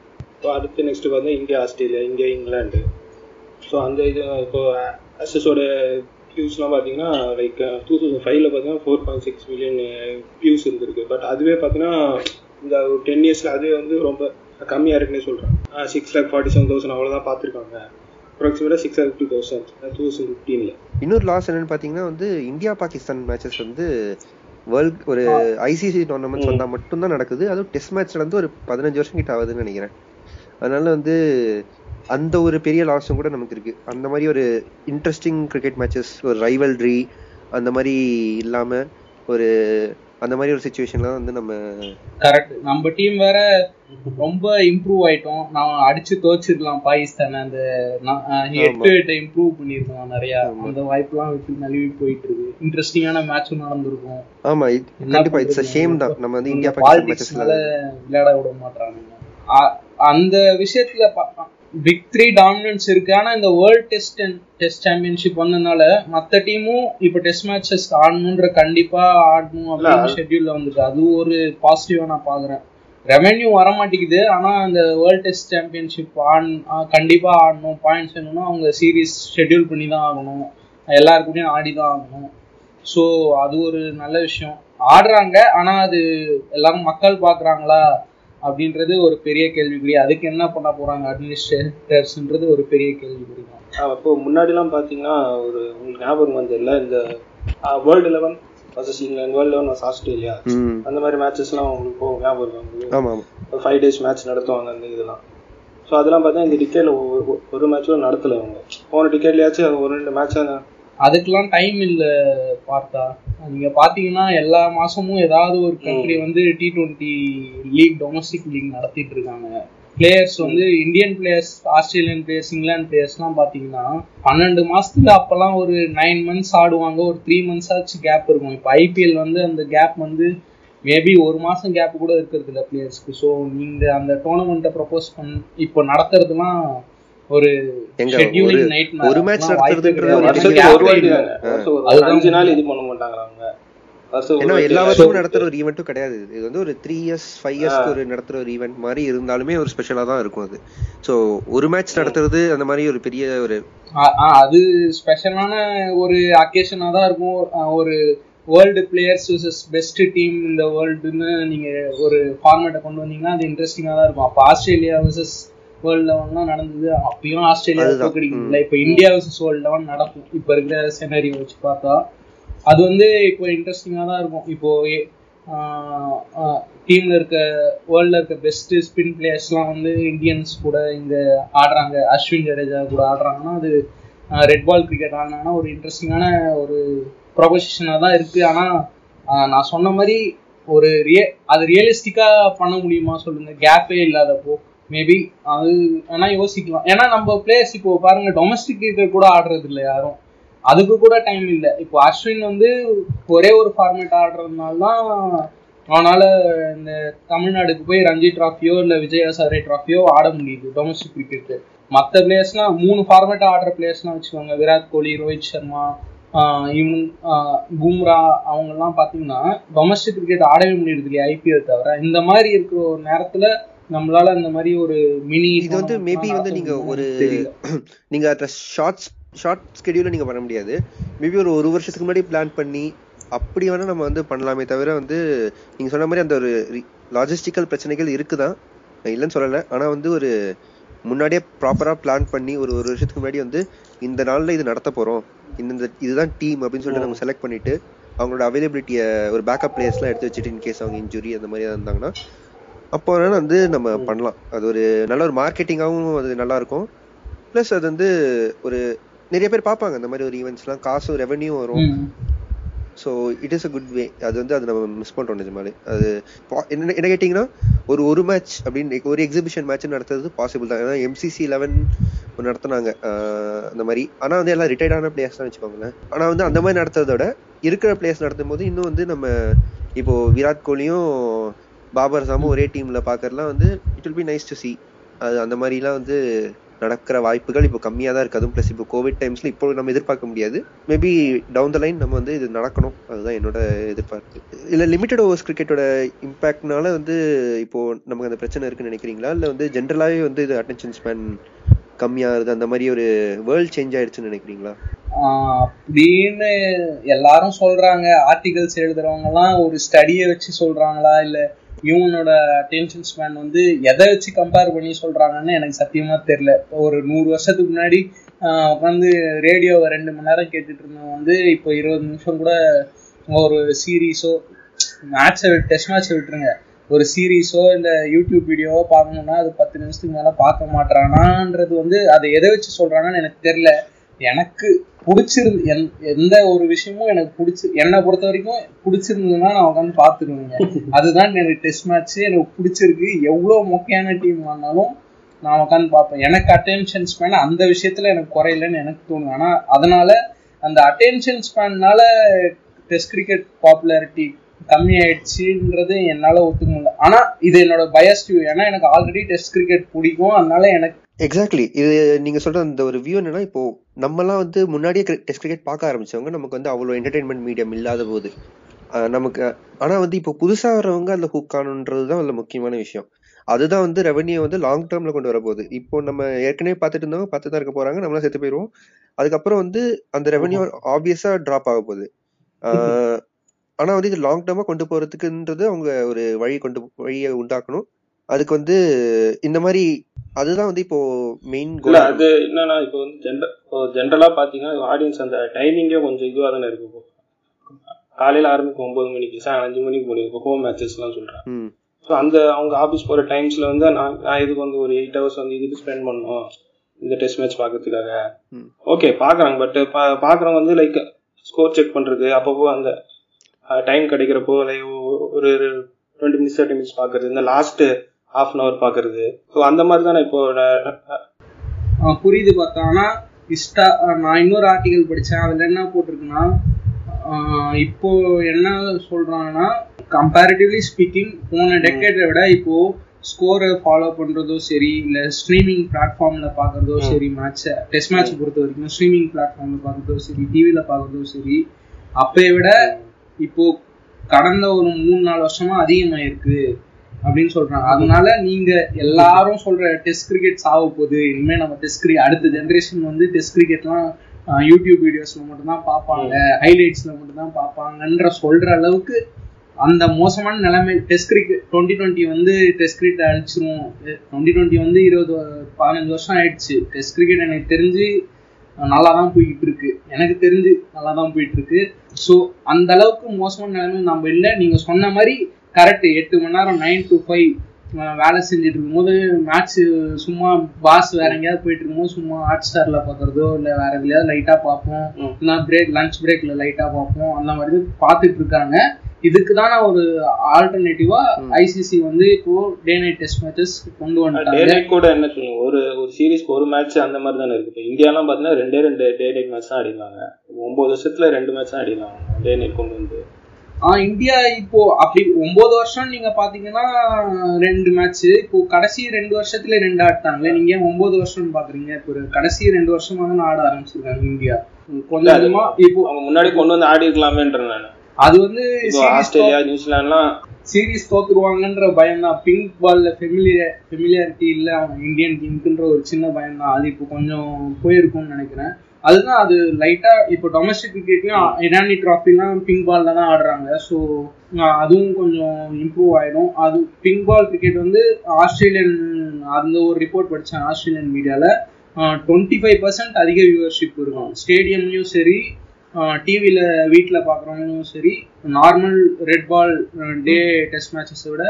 ஸோ அடுத்து நெக்ஸ்ட்டு பார்த்தா India Australia, India England. So அந்த இது இப்போது ஆஷஸோட வியூஸ்லாம் பார்த்தீங்கன்னா லைக் டூ தௌசண்ட் ஃபைவ்ல பார்த்தீங்கன்னா four point six million views இருந்திருக்கு. பட் அதுவே பார்த்தீங்கன்னா இந்த ஒரு டென் இயர்ஸில் அதுவே வந்து ரொம்ப கம்மியாக இருக்குன்னு சொல்கிறாங்க. Six lakh forty seven thousand அவ்வளோதான் பார்த்துருக்காங்க. அப்ராக்சிமேட்டாக six lakh two thousand two thousand ஃபிஃப்டீனில். இன்னொரு லாஸ் என்னென்னு பார்த்தீங்கன்னா வந்து இந்தியா பாகிஸ்தான் மேட்சஸ் வந்து வேர்ல்ட் ஒரு ஐசிசி டோர்னமெண்ட்ஸ் வந்தால் மட்டும்தான் நடக்குது. அதுவும் டெஸ்ட் மேட்ச் நடந்து ஒரு பதினஞ்சு வருஷம் கிட்ட ஆகுதுன்னு நினைக்கிறேன். அதனால வந்து அந்த ஒரு பெரிய லாஸும் கூட நமக்கு இருக்கு. அந்த மாதிரி ஒரு இன்ட்ரெஸ்டிங் கிரிக்கெட் மேட்சஸ், ஒரு ரைவல்ரி அந்த மாதிரி இல்லாம ஒரு அந்த மாதிரி ஒரு சிச்சுவேஷன்ல வந்து நம்ம கரெக்ட். நம்ம டீம் வேற ரொம்ப இம்ப்ரூவ் ஆயிட்டோம். நான் அடிச்சு தோச்சிருக்கலாம் பாகிஸ்தான். அந்த எட்டு எட்டு இம்ப்ரூவ் பண்ணிருக்கலாம் நிறைய. அந்த வாய்ப்புலாம் விட்டு நழுவி போயிட்டு இருக்கு. இன்ட்ரெஸ்டிங்கான மேட்சும் நடந்திருக்கும். ஆமா, கண்டிப்பா இட்ஸ் a shame தான் நம்ம வந்து இந்தியா பாகிஸ்தான் மேட்சஸ்ல விளையாட விட மாட்டாங்க. அந்த விஷயத்துல பிக் த்ரீ டாமினன்ஸ் இருக்கு. ஆனா இந்த வேர்ல்ட் டெஸ்ட் டெஸ்ட் சாம்பியன்ஷிப் வந்ததுனால மற்ற டீமும் இப்ப டெஸ்ட் மேட்சஸ் ஆடணும்ன்ற கண்டிப்பா ஆடணும் அப்படின்னு ஷெட்யூல்ல வந்துட்டு அது ஒரு பாசிட்டிவா நான் பாக்குறேன். ரெவென்யூ வரமாட்டேங்குது, ஆனா இந்த வேர்ல்ட் டெஸ்ட் சாம்பியன்ஷிப் ஆன் கண்டிப்பா ஆடணும். பாயிண்ட்ஸ் வேணும்னா அவங்க சீரீஸ் ஷெட்யூல் பண்ணி தான் ஆகணும், எல்லாருக்குடையும் ஆடிதான் ஆகணும். ஸோ அது ஒரு நல்ல விஷயம். ஆடுறாங்க, ஆனா அது எல்லாரும் மக்கள் பாக்குறாங்களா அப்படின்றது ஒரு பெரிய கேள்விக்குறி. அதுக்கு என்ன பண்ண போறாங்க அட்மினிஸ்ட்ரேட்டர்ஸ்ன்றது ஒரு பெரிய கேள்விக்குறி தான். அப்போ முன்னாடிலாம் பார்த்தீங்கன்னா ஒரு உங்களுக்கு ஞாபகம் வந்து இல்லை இந்த world eleven versus England, world eleven versus Australia, அந்த மாதிரி மேட்சஸ்லாம் உங்களுக்கு ஞாபகம். ஃபைவ் டேஸ் மேட்ச் நடத்துவாங்க அந்த இதெல்லாம். ஸோ அதெல்லாம் பார்த்தீங்கன்னா இந்த டிக்கெட்ல ஒரு மேட்சும் நடத்தலை அவங்க. போன டிக்கெட்லயாச்சும் அது ஒரு ரெண்டு மேட்சாக. அதுக்கெல்லாம் டைம் இல்லை. பார்த்தா நீங்க பாத்தீங்கன்னா எல்லா மாசமும் ஏதாவது ஒரு கண்ட்ரி வந்து T twenty league domestic league நடத்திட்டு இருக்காங்க. பிளேயர்ஸ் வந்து Indian players, Australian players, England players எல்லாம் பாத்தீங்கன்னா பன்னெண்டு மாசத்துல அப்பெல்லாம் ஒரு நைன் மந்த்ஸ் ஆடுவாங்க. ஒரு த்ரீ மந்த்ஸ் ஆச்சு கேப் இருக்கும். இப்ப ஐபிஎல் வந்து அந்த கேப் வந்து மேபி ஒரு மாசம் கேப் கூட இருக்கிறது இல்லை பிளேயர்ஸ்க்கு. ஸோ நீங்க அந்த டோர்னமெண்ட்டை ப்ரப்போஸ் பண்ண இப்போ நடத்துறதுலாம் ஒரு ஷெட்யூலிங் நைட்மேர். ஒரு மேட்ச் நடத்துறதுன்றது ஒரு வருஷத்துக்கு ஒரு வாட்டி தான். அது அஞ்சு நாள் இது பண்ண மாட்டாங்க அவங்க. ஏன்னா எல்லா வருஷமும் நடத்துற ஒரு ஈவெண்ட்டும் கிடையாது. இது வந்து ஒரு த்ரீ இயர்ஸ் ஃபைவ் இயர்ஸ்க்கு ஒரு நடத்துற ஒரு ஈவெண்ட் மாதிரி இருந்தாலுமே ஒரு ஸ்பெஷலா தான் இருக்கும் அது. ஸோ ஒரு மேட்ச் நடத்துறது அந்த மாதிரி ஒரு பெரிய ஒரு அது ஸ்பெஷலான ஒரு அக்கேஷனா தான் இருக்கும். ஒரு world players versus best team இந்த வேர்ல்டுன்னு நீங்க ஒரு ஃபார்மேட்டை கொண்டு வந்தீங்கன்னா அது இன்ட்ரெஸ்டிங்கா தான் இருக்கும். அப்போ ஆஸ்திரேலியா வர்சஸ் வேர்ல்ட் லெவன் நடந்தது, அப்பயும் ஆஸ்திரேலியா தோக்கடிக்கல. இப்ப இந்தியா வர்சஸ் வேர்ல்ட் லெவன் நடக்கும் இப்ப இருக்கிற சினாரியோ வச்சு பார்த்தா. அது வந்து இப்போ இன்ட்ரெஸ்டிங்கா தான் இருக்கும். இப்போ டீம்ல இருக்க வேர்ல்ட்ல இருக்க பெஸ்ட் ஸ்பின் பிளேயர்ஸ் எல்லாம் வந்து இந்தியன்ஸ் கூட இங்க ஆடுறாங்க. அஸ்வின் ஜடேஜா கூட ஆடுறாங்கன்னா அது ரெட் பால் கிரிக்கெட் ஆடினாங்கன்னா ஒரு இன்ட்ரெஸ்டிங்கான ஒரு ப்ரொபோசிஷனா தான் இருக்கு. ஆனா நான் சொன்ன மாதிரி ஒரு ரிய அது ரியலிஸ்டிக்கா பண்ண முடியுமா சொல்லுங்க கேப்பே இல்லாதப்போ? மேபி அது வேணா யோசிக்கலாம். ஏன்னா நம்ம பிளேயர்ஸ் இப்போ பாருங்க டொமஸ்டிக் கிரிக்கெட் கூட ஆடுறது இல்லை யாரும். அதுக்கு கூட டைம் இல்லை. இப்போ அஸ்வின் வந்து ஒரே ஒரு ஃபார்மேட் ஆடுறதுனால தான் அவனால இந்த தமிழ்நாடுக்கு போய் ரஞ்சி டிராஃபியோ இல்லை விஜயாசாரி டிராஃபியோ ஆட முடியுது டொமஸ்டிக் கிரிக்கெட். மற்ற பிளேயர்ஸ்லாம் மூணு ஃபார்மேட்டா ஆடுற பிளேயர்ஸ்லாம் வச்சுக்கோங்க. விராட் கோலி, ரோஹித் சர்மா, இவங்க பும்ரா அவங்கெல்லாம் பார்த்தீங்கன்னா டொமஸ்டிக் கிரிக்கெட் ஆடவே முடியறது இல்லையா ஐபிஎல் தவிர. இந்த மாதிரி இருக்கிற ஒரு நேரத்தில் நம்மளால அந்த மாதிரி ஒரு மினி இது வந்து மேபி வந்து நீங்க ஒரு நீங்க அந்த ஷார்ட்ஸ் ஷார்ட் ஸ்கெடியூல நீங்க பண்ண முடியாது. மேபி ஒரு ஒரு வருஷத்துக்கு முன்னாடி பிளான் பண்ணி அப்படி வேணா நம்ம வந்து பண்ணலாமே தவிர வந்து நீங்க சொன்ன மாதிரி அந்த ஒரு லாஜிஸ்டிக்கல் பிரச்சனைகள் இருக்குதான், இல்லைன்னு சொல்லலை. ஆனா வந்து ஒரு முன்னாடியே ப்ராப்பரா பிளான் பண்ணி ஒரு ஒரு வருஷத்துக்கு முன்னாடி வந்து இந்த நாள்ல இது நடத்த போறோம், இந்த இதுதான் டீம் அப்படின்னு சொல்லிட்டு நம்ம செலக்ட் பண்ணிட்டு அவங்களோட அவைலபிலிட்டிய ஒரு பேக்கப் பிளேயர்ஸ் எல்லாம் எடுத்து வச்சுட்டு இன்கேஸ் அவங்க இன்ஜுரி அந்த மாதிரி இருந்தாங்கன்னா அப்போ வேணா வந்து நம்ம பண்ணலாம். அது ஒரு நல்ல ஒரு மார்க்கெட்டிங்காகவும் அது நல்லா இருக்கும். பிளஸ் அது வந்து ஒரு நிறைய பேர் பார்ப்பாங்க அந்த மாதிரி ஒரு ஈவெண்ட்ஸ் எல்லாம், காசும் ரெவென்யூ வரும். So it is a good way. அது வந்து அது நம்ம மிஸ் பண்ணுறோம் நிஜமாலே. அது என்ன என்ன கேட்டிங்கன்னா ஒரு ஒரு மேட்ச் அப்படின்னு ஒரு எக்ஸிபிஷன் மேட்ச் நடத்துறது பாசிபிள் தான். ஏன்னா எம்சிசி லெவன் நடத்துனாங்க அந்த மாதிரி. ஆனால் வந்து எல்லாம் ரிட்டையர்டான பிளேயர்ஸ் தான் வச்சுக்கோங்களேன். ஆனால் வந்து அந்த மாதிரி நடத்துறதோட இருக்கிற பிளேயர்ஸ் நடத்தும் போது இன்னும் வந்து நம்ம இப்போது விராட் கோலியும் பாபர் சாமும் ஒரே டீமில் பார்க்கறதுலாம் வந்து it will be nice to see. அது அந்த மாதிரிலாம் வந்து நடக்கிற வாய்ப்புகள் இப்போ கம்மியாக தான் இருக்குது. அதுவும் ப்ளஸ் இப்போ கோவிட் டைம்ஸில் இப்போ நம்ம எதிர்பார்க்க முடியாது. மேபி டவுன் த லைன் நம்ம வந்து இது நடக்கணும், அதுதான் என்னோட எதிர்பார்ப்பு. இல்லை லிமிட்டட் ஓவர்ஸ் கிரிக்கெட்டோட இம்பேக்ட்னால வந்து இப்போது நமக்கு அந்த பிரச்சனை இருக்குன்னு நினைக்கிறீங்களா? இல்லை வந்து ஜென்ரலாகவே வந்து இது அட்டென்ஷன் ஸ்பேன் கம்மியாகுது, அந்த மாதிரி ஒரு வேர்ல்ட் சேஞ்ச் ஆயிடுச்சுன்னு நினைக்கிறீங்களா? அப்படின்னு எல்லாரும் சொல்கிறாங்க. ஆர்டிகல்ஸ் எழுதுறவங்கலாம் ஒரு ஸ்டடியை வச்சு சொல்கிறாங்களா, இல்லை இவனோட அட்டென்ஷன் ஸ்பேன் வந்து எதை வச்சு கம்பேர் பண்ணி சொல்றாங்கன்னு எனக்கு சத்தியமா தெரியல. ஒரு நூறு வருஷத்துக்கு முன்னாடி உட்காந்து ரேடியோவை ரெண்டு மணி நேரம் கேட்டுட்டு இருந்தவங்க வந்து இப்போ இருபது நிமிஷம் கூட ஒரு சீரீஸோ மேட்சை டெஸ்ட் மேட்சை விட்டுருங்க, ஒரு சீரீஸோ இல்லை யூடியூப் வீடியோவோ பார்க்கணும்னா அது பத்து நிமிஷத்துக்கு மேலே பார்க்க மாட்டானான்றது வந்து அதை எதை வச்சு சொல்றாங்கன்னு எனக்கு தெரியல. எனக்கு பிடிச்சிருந்து எந் எந்த ஒரு விஷயமும் எனக்கு பிடிச்சி என்னை பொறுத்த வரைக்கும் பிடிச்சிருந்ததுன்னா நான் உட்காந்து பார்த்துருவேங்க. அதுதான் எனக்கு டெஸ்ட் மேட்ச்சு எனக்கு பிடிச்சிருக்கு. எவ்வளோ மொக்கையான டீம் ஆனாலும் நான் உட்காந்து பார்ப்பேன். எனக்கு அட்டென்ஷன் ஸ்பேன் அந்த விஷயத்தில் எனக்கு குறையிலன்னு எனக்கு தோணும். ஆனால் அதனால அந்த அட்டென்ஷன் ஸ்பேன்னால டெஸ்ட் கிரிக்கெட் பாப்புலாரிட்டி கம்மியாயிடுச்சுன்றது என்னால் ஒத்துக்க முடியல. ஆனால் இது என்னோட பயஸ்டியூ. ஏன்னா எனக்கு ஆல்ரெடி டெஸ்ட் கிரிக்கெட் பிடிக்கும், அதனால எனக்கு எக்ஸாக்ட்லி இது நீங்கள் சொல்கிற அந்த ஒரு வியூ என்னன்னா இப்போது நம்மலாம் வந்து முன்னாடியே டெஸ்ட் கிரிக்கெட் பார்க்க ஆரம்பித்தவங்க நமக்கு வந்து அவ்வளோ என்டர்டெயின்மெண்ட் மீடியம் இல்லாத போது நமக்கு. ஆனால் வந்து இப்போ புதுசாக வரவங்க அதில் ஹூக் ஆகணுன்றது தான் அதில் முக்கியமான விஷயம். அதுதான் வந்து ரெவன்யூ வந்து லாங் டேர்மில் கொண்டு வர போகுது. இப்போ நம்ம ஏற்கனவே பார்த்துட்டு இருந்தவங்க பார்த்து தான் இருக்க போகிறாங்க, நம்மளாம் சேர்த்து போயிடுவோம். அதுக்கப்புறம் வந்து அந்த ரெவன்யூ ஆப்வியஸாக ட்ராப் ஆக போகுது. ஆனால் வந்து இது லாங் டேர்மாக கொண்டு போகிறதுக்குன்றது அவங்க ஒரு வழி கொண்டு வழியை உண்டாக்கணும். அதுக்கு வந்து இந்த மாதிரி அதுதான் வந்து இப்போ மெயின் கோல். அது என்னன்னா இப்போ வந்து ஜென்ரல் இப்போ ஜென்ரலா பாத்தீங்கன்னா ஆடியன்ஸ் அந்த டைமிங்கே கொஞ்சம் இதுவாக தானே இருக்கு. காலையில ஆரம்பிக்கும் ஒன்பது மணிக்கு சார் அஞ்சு மணிக்கு முடியும். இப்போ ஹோம் மேட்சஸ் எல்லாம் சொல்றாங்க. ஸோ அந்த அவங்க ஆஃபீஸ் போற டைம்ஸ்ல வந்து நான் நான் இதுக்கு வந்து ஒரு எயிட் ஹவர்ஸ் வந்து இதுக்கு ஸ்பெண்ட் பண்ணணும் இந்த டெஸ்ட் மேட்ச் பாக்கிறதுக்காக. ஓகே பாக்குறாங்க, பட் பாக்குறவங்க வந்து லைக் ஸ்கோர் செக் பண்றது அப்பப்போ அந்த டைம் கிடைக்கிறப்போ லைக் ஒரு டுவெண்ட்டி மினிட்ஸ் தேர்ட்டி மினிட்ஸ் பாக்குறது, இந்த லாஸ்ட் half an hour பாக்குறது. ஸோ அந்த மாதிரி தானே இப்போ புரியுது பார்த்தோம்னா. இஸ்டா நான் இன்னொரு ஆர்டிகல் படித்தேன். அதில் என்ன போட்டிருக்குன்னா இப்போ என்ன சொல்கிறாங்கன்னா கம்பேரிட்டிவ்லி ஸ்பீக்கிங் போன டெக்கேட்டை விட இப்போது ஸ்கோரை ஃபாலோ பண்ணுறதோ சரி, இல்லை ஸ்ட்ரீமிங் பிளாட்ஃபார்மில் பார்க்குறதோ சரி, மேட்ச்சை டெஸ்ட் மேட்ச்சை பொறுத்த வரைக்கும் ஸ்ட்ரீமிங் பிளாட்ஃபார்மில் பார்க்குறதோ சரி, டிவியில் பார்க்குறதோ சரி, அப்போயை விட இப்போது கடந்த ஒரு மூணு நாலு வருஷமாக அதிகமாக இருக்குது அப்படின்னு சொல்றாங்க. அதனால நீங்க எல்லாரும் சொல்ற டெஸ்ட் கிரிக்கெட் சாக போகுது இனிமே. நம்ம டெஸ்ட் கிரிக்கெட் அடுத்த ஜென்ரேஷன் வந்து டெஸ்ட் கிரிக்கெட்லாம் யூடியூப் வீடியோஸ்ல மட்டும்தான் பார்ப்பாங்க, ஹைலைட்ஸ்ல மட்டும்தான் பார்ப்பாங்கன்ற சொல்ற அளவுக்கு அந்த மோசமான நிலைமை டெஸ்ட் கிரிக்கெட் டுவெண்ட்டி டுவெண்ட்டி வந்து டெஸ்ட் கிரிக்கெட் அழிச்சிரும். டுவெண்ட்டி டுவெண்ட்டி வந்து இருபது பதினஞ்சு வருஷம் ஆயிடுச்சு. டெஸ்ட் கிரிக்கெட் எனக்கு தெரிஞ்சு நல்லா தான் போய்கிட்டு இருக்கு எனக்கு தெரிஞ்சு நல்லா தான் போயிட்டு இருக்கு. ஸோ அந்த அளவுக்கு மோசமான நிலைமை நம்ம இல்லை. நீங்க சொன்ன மாதிரி கரெக்ட், எட்டு மணி நேரம் நைன் டு ஃபைவ் வேலை செஞ்சுட்டு இருக்கும்போது மேட்ச்சு சும்மா பாஸ் வேற எங்கேயாவது போயிட்டு இருக்கும்போது சும்மா ஹாட் ஸ்டாரில் பார்க்குறதோ இல்லை வேற எதுலையாவது லைட்டாக பார்ப்போம், இல்லைனா பிரேக் லன்ச் பிரேக்கில் லைட்டாக பார்ப்போம், அந்த மாதிரி பார்த்துட்டு இருக்காங்க. இதுக்கு தான் நான் ஒரு ஆல்டர்னேட்டிவாக ஐசிசி வந்து இப்போ டே நைட் டெஸ்ட் மேட்சஸ் கொண்டு வந்தாங்க. டே நைட் கூட என்ன சொல்லுங்க, ஒரு ஒரு சீரீஸ்க்கு ஒரு மேட்ச் அந்த மாதிரி தானே இருக்குது. இப்போ இந்தியாலாம் பார்த்தீங்கன்னா ரெண்டே ரெண்டு டே நைட் மேட்ச் தான் ஆடினாங்க. ஒம்பது வருஷத்தில் ரெண்டு மேட்ச் தான் ஆடினாங்க டே நைட் கொண்டு வந்து. இந்தியா இப்போ அப்படி ஒன்பது வருஷம் நீங்க பாத்தீங்கன்னா ரெண்டு மேட்ச், இப்போ கடைசி ரெண்டு வருஷத்துல ரெண்டு ஆடிட்டாங்களே, நீங்க ஒன்பது வருஷம் பாக்குறீங்க, இப்போ கடைசி ரெண்டு வருஷமாக ஆட ஆரம்பிச்சிருக்காங்க இந்தியா. கொஞ்சம் அதிகமா இப்போ அவங்க முன்னாடி கொண்டு வந்து ஆடி இருக்கலாமேன்ற நான் அது வந்து ஆஸ்திரேலியா நியூசிலாண்ட்லாம் சீரீஸ் தோத்துருவாங்கன்ற பயம் தான். பிங்க் பால்ல ஃபெமிலியர் ஃபெமிலியாரிட்டி இல்லை அவங்க இந்தியன் டீமுக்குன்ற ஒரு சின்ன பயம் தான். அது இப்போ கொஞ்சம் போயிருக்கும்னு நினைக்கிறேன். அதுதான் அது லைட்டா இப்போ டொமஸ்டிக் கிரிக்கெட்லயும் இரானி டிராஃபிலாம் பிங்க் பால்ல தான் ஆடுறாங்க. ஸோ அதுவும் கொஞ்சம் இம்ப்ரூவ் ஆயிடும். அது பிங்க் பால் கிரிக்கெட் வந்து ஆஸ்திரேலியன் அந்த ஒரு ரிப்போர்ட் படித்தேன் ஆஸ்திரேலியன் மீடியால, டுவெண்ட்டி ஃபைவ் பர்சன்ட் அதிக வியூவர்ஷிப் இருக்கும். ஸ்டேடியம்லையும் சரி, டிவியில வீட்டில் பார்க்குறவங்களும் சரி, normal red ball day test மேட்சஸை விட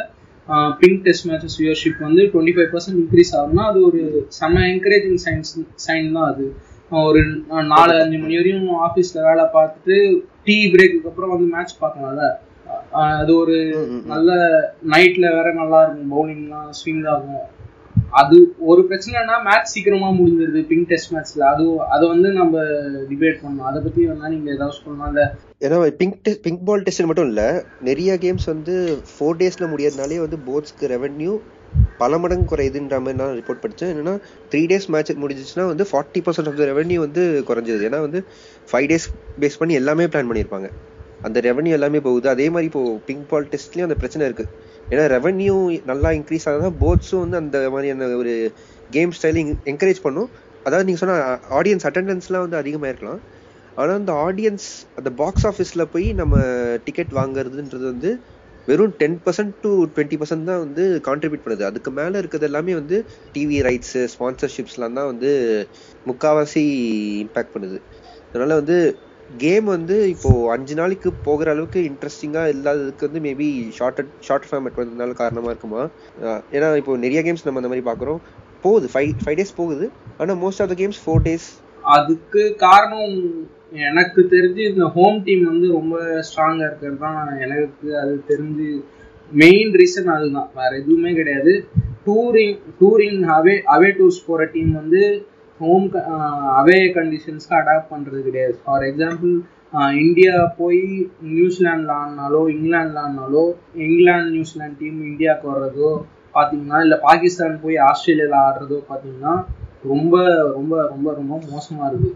பிங்க் டெஸ்ட் மேட்சஸ் வியூவர்ஷிப் வந்து டுவெண்ட்டி ஃபைவ் பர்சன்ட் இன்க்ரீஸ் ஆகும்னா அது ஒரு செம என்கரேஜிங் சைன்ஸ் சைன் தான். அது ஒரு நாலு அஞ்சு மணி வரையும் ஆஃபீஸ்ல வேலை பார்த்துட்டு டீ பிரேக்கு அப்புறம் வந்து மேட்ச் பார்க்கலாம்ல, அது ஒரு நல்ல நைட்ல வேற நல்லா இருக்கும், பவுலிங்லாம் ஸ்விங் ஆகும். அது ஒரு பிரச்சனைனா மேட்ச் சீக்கிரமா முடிஞ்சிருது பிங்க் டெஸ்ட் மேட்ச்ல. அது அதை வந்து நம்ம டிபேட் பண்ணோம், அதை பத்தி வேணா நீங்க ஏதாவது சொல்லலாம் இல்ல? ஏன்னா pink test pink ball test மட்டும் இல்ல, நிறைய கேம்ஸ் வந்து ஃபோர் டேஸ்ல முடியறதுனாலே வந்து போர்ட்ஸ்க்கு ரெவென்யூ பல மடங்கு குறையுதுன்ற மாதிரி நான் ரிப்போர்ட் படித்தேன். என்னன்னா த்ரீ டேஸ் மேட்ச் முடிஞ்சிச்சுன்னா வந்து forty percent of the revenue வந்து குறைஞ்சிது. ஏன்னா வந்து ஃபைவ் டேஸ் பேஸ் பண்ணி எல்லாமே பிளான் பண்ணியிருப்பாங்க, அந்த ரெவென்யூ எல்லாமே போகுது. அதே மாதிரி இப்போ பிங்க் பால் டெஸ்ட்லேயும் அந்த பிரச்சனை இருக்குது. ஏன்னா ரெவென்யூ நல்லா இன்க்ரீஸ் ஆகுதுதான் போர்ட்ஸும் வந்து அந்த மாதிரியான ஒரு கேம் ஸ்டைலிங் என்கரேஜ் பண்ணும். அதாவது நீங்கள் சொன்னால் ஆடியன்ஸ் அட்டெண்டன்ஸ்லாம் வந்து அதிகமாக இருக்கலாம், ஆனால் அந்த ஆடியன்ஸ் அந்த பாக்ஸ் ஆஃபீஸில் போய் நம்ம டிக்கெட் வாங்குறதுன்றது வந்து வெறும் ten percent to twenty percent தான் வந்து கான்ட்ரிபியூட் பண்ணுது. அதுக்கு மேலே இருக்கிறது எல்லாமே வந்து டிவி ரைட்ஸு ஸ்பான்சர்ஷிப்ஸ்லாம் தான் வந்து முக்கால்வாசி இம்பேக்ட் பண்ணுது. அதனால் வந்து கேம் வந்து இப்போது அஞ்சு நாளைக்கு போகிற அளவுக்கு இன்ட்ரெஸ்டிங்காக இல்லாததுக்கு வந்து மேபி ஷார்ட் ஷார்ட் ஃபார்மேட் வந்ததுனால காரணமாக இருக்குமா? ஏன்னா இப்போது நிறைய கேம்ஸ் நம்ம அந்த மாதிரி பார்க்குறோம், போகுது ஃபைவ் ஃபைவ் டேஸ் போகுது, ஆனால் most of the games four days. அதுக்கு காரணம் எனக்கு தெரிஞ்சு இந்த ஹோம் டீம் வந்து ரொம்ப ஸ்ட்ராங்காக இருக்கிறது தான் எனக்கு அது தெரிஞ்சு மெயின் ரீசன். அதுதான், வேறு எதுவுமே கிடையாது. Touring touring away away tours போகிற டீம் வந்து ஹோம் அவே கண்டிஷன்ஸ்க்கு அடாப்ட் பண்ணுறது கிடையாது. ஃபார் எக்ஸாம்பிள், இந்தியா போய் நியூசிலாண்டில் ஆடினாலோ இங்கிலாண்டில் ஆடினாலோ இங்கிலாந்து நியூசிலாந்து டீம் இந்தியாவுக்கு வர்றதோ பார்த்தீங்கன்னா, இல்லை பாகிஸ்தான் போய் ஆஸ்திரேலியாவில் ஆடுறதோ பார்த்தீங்கன்னா ரொம்ப ரொம்ப ரொம்ப ரொம்ப மோசமாக இருக்குது.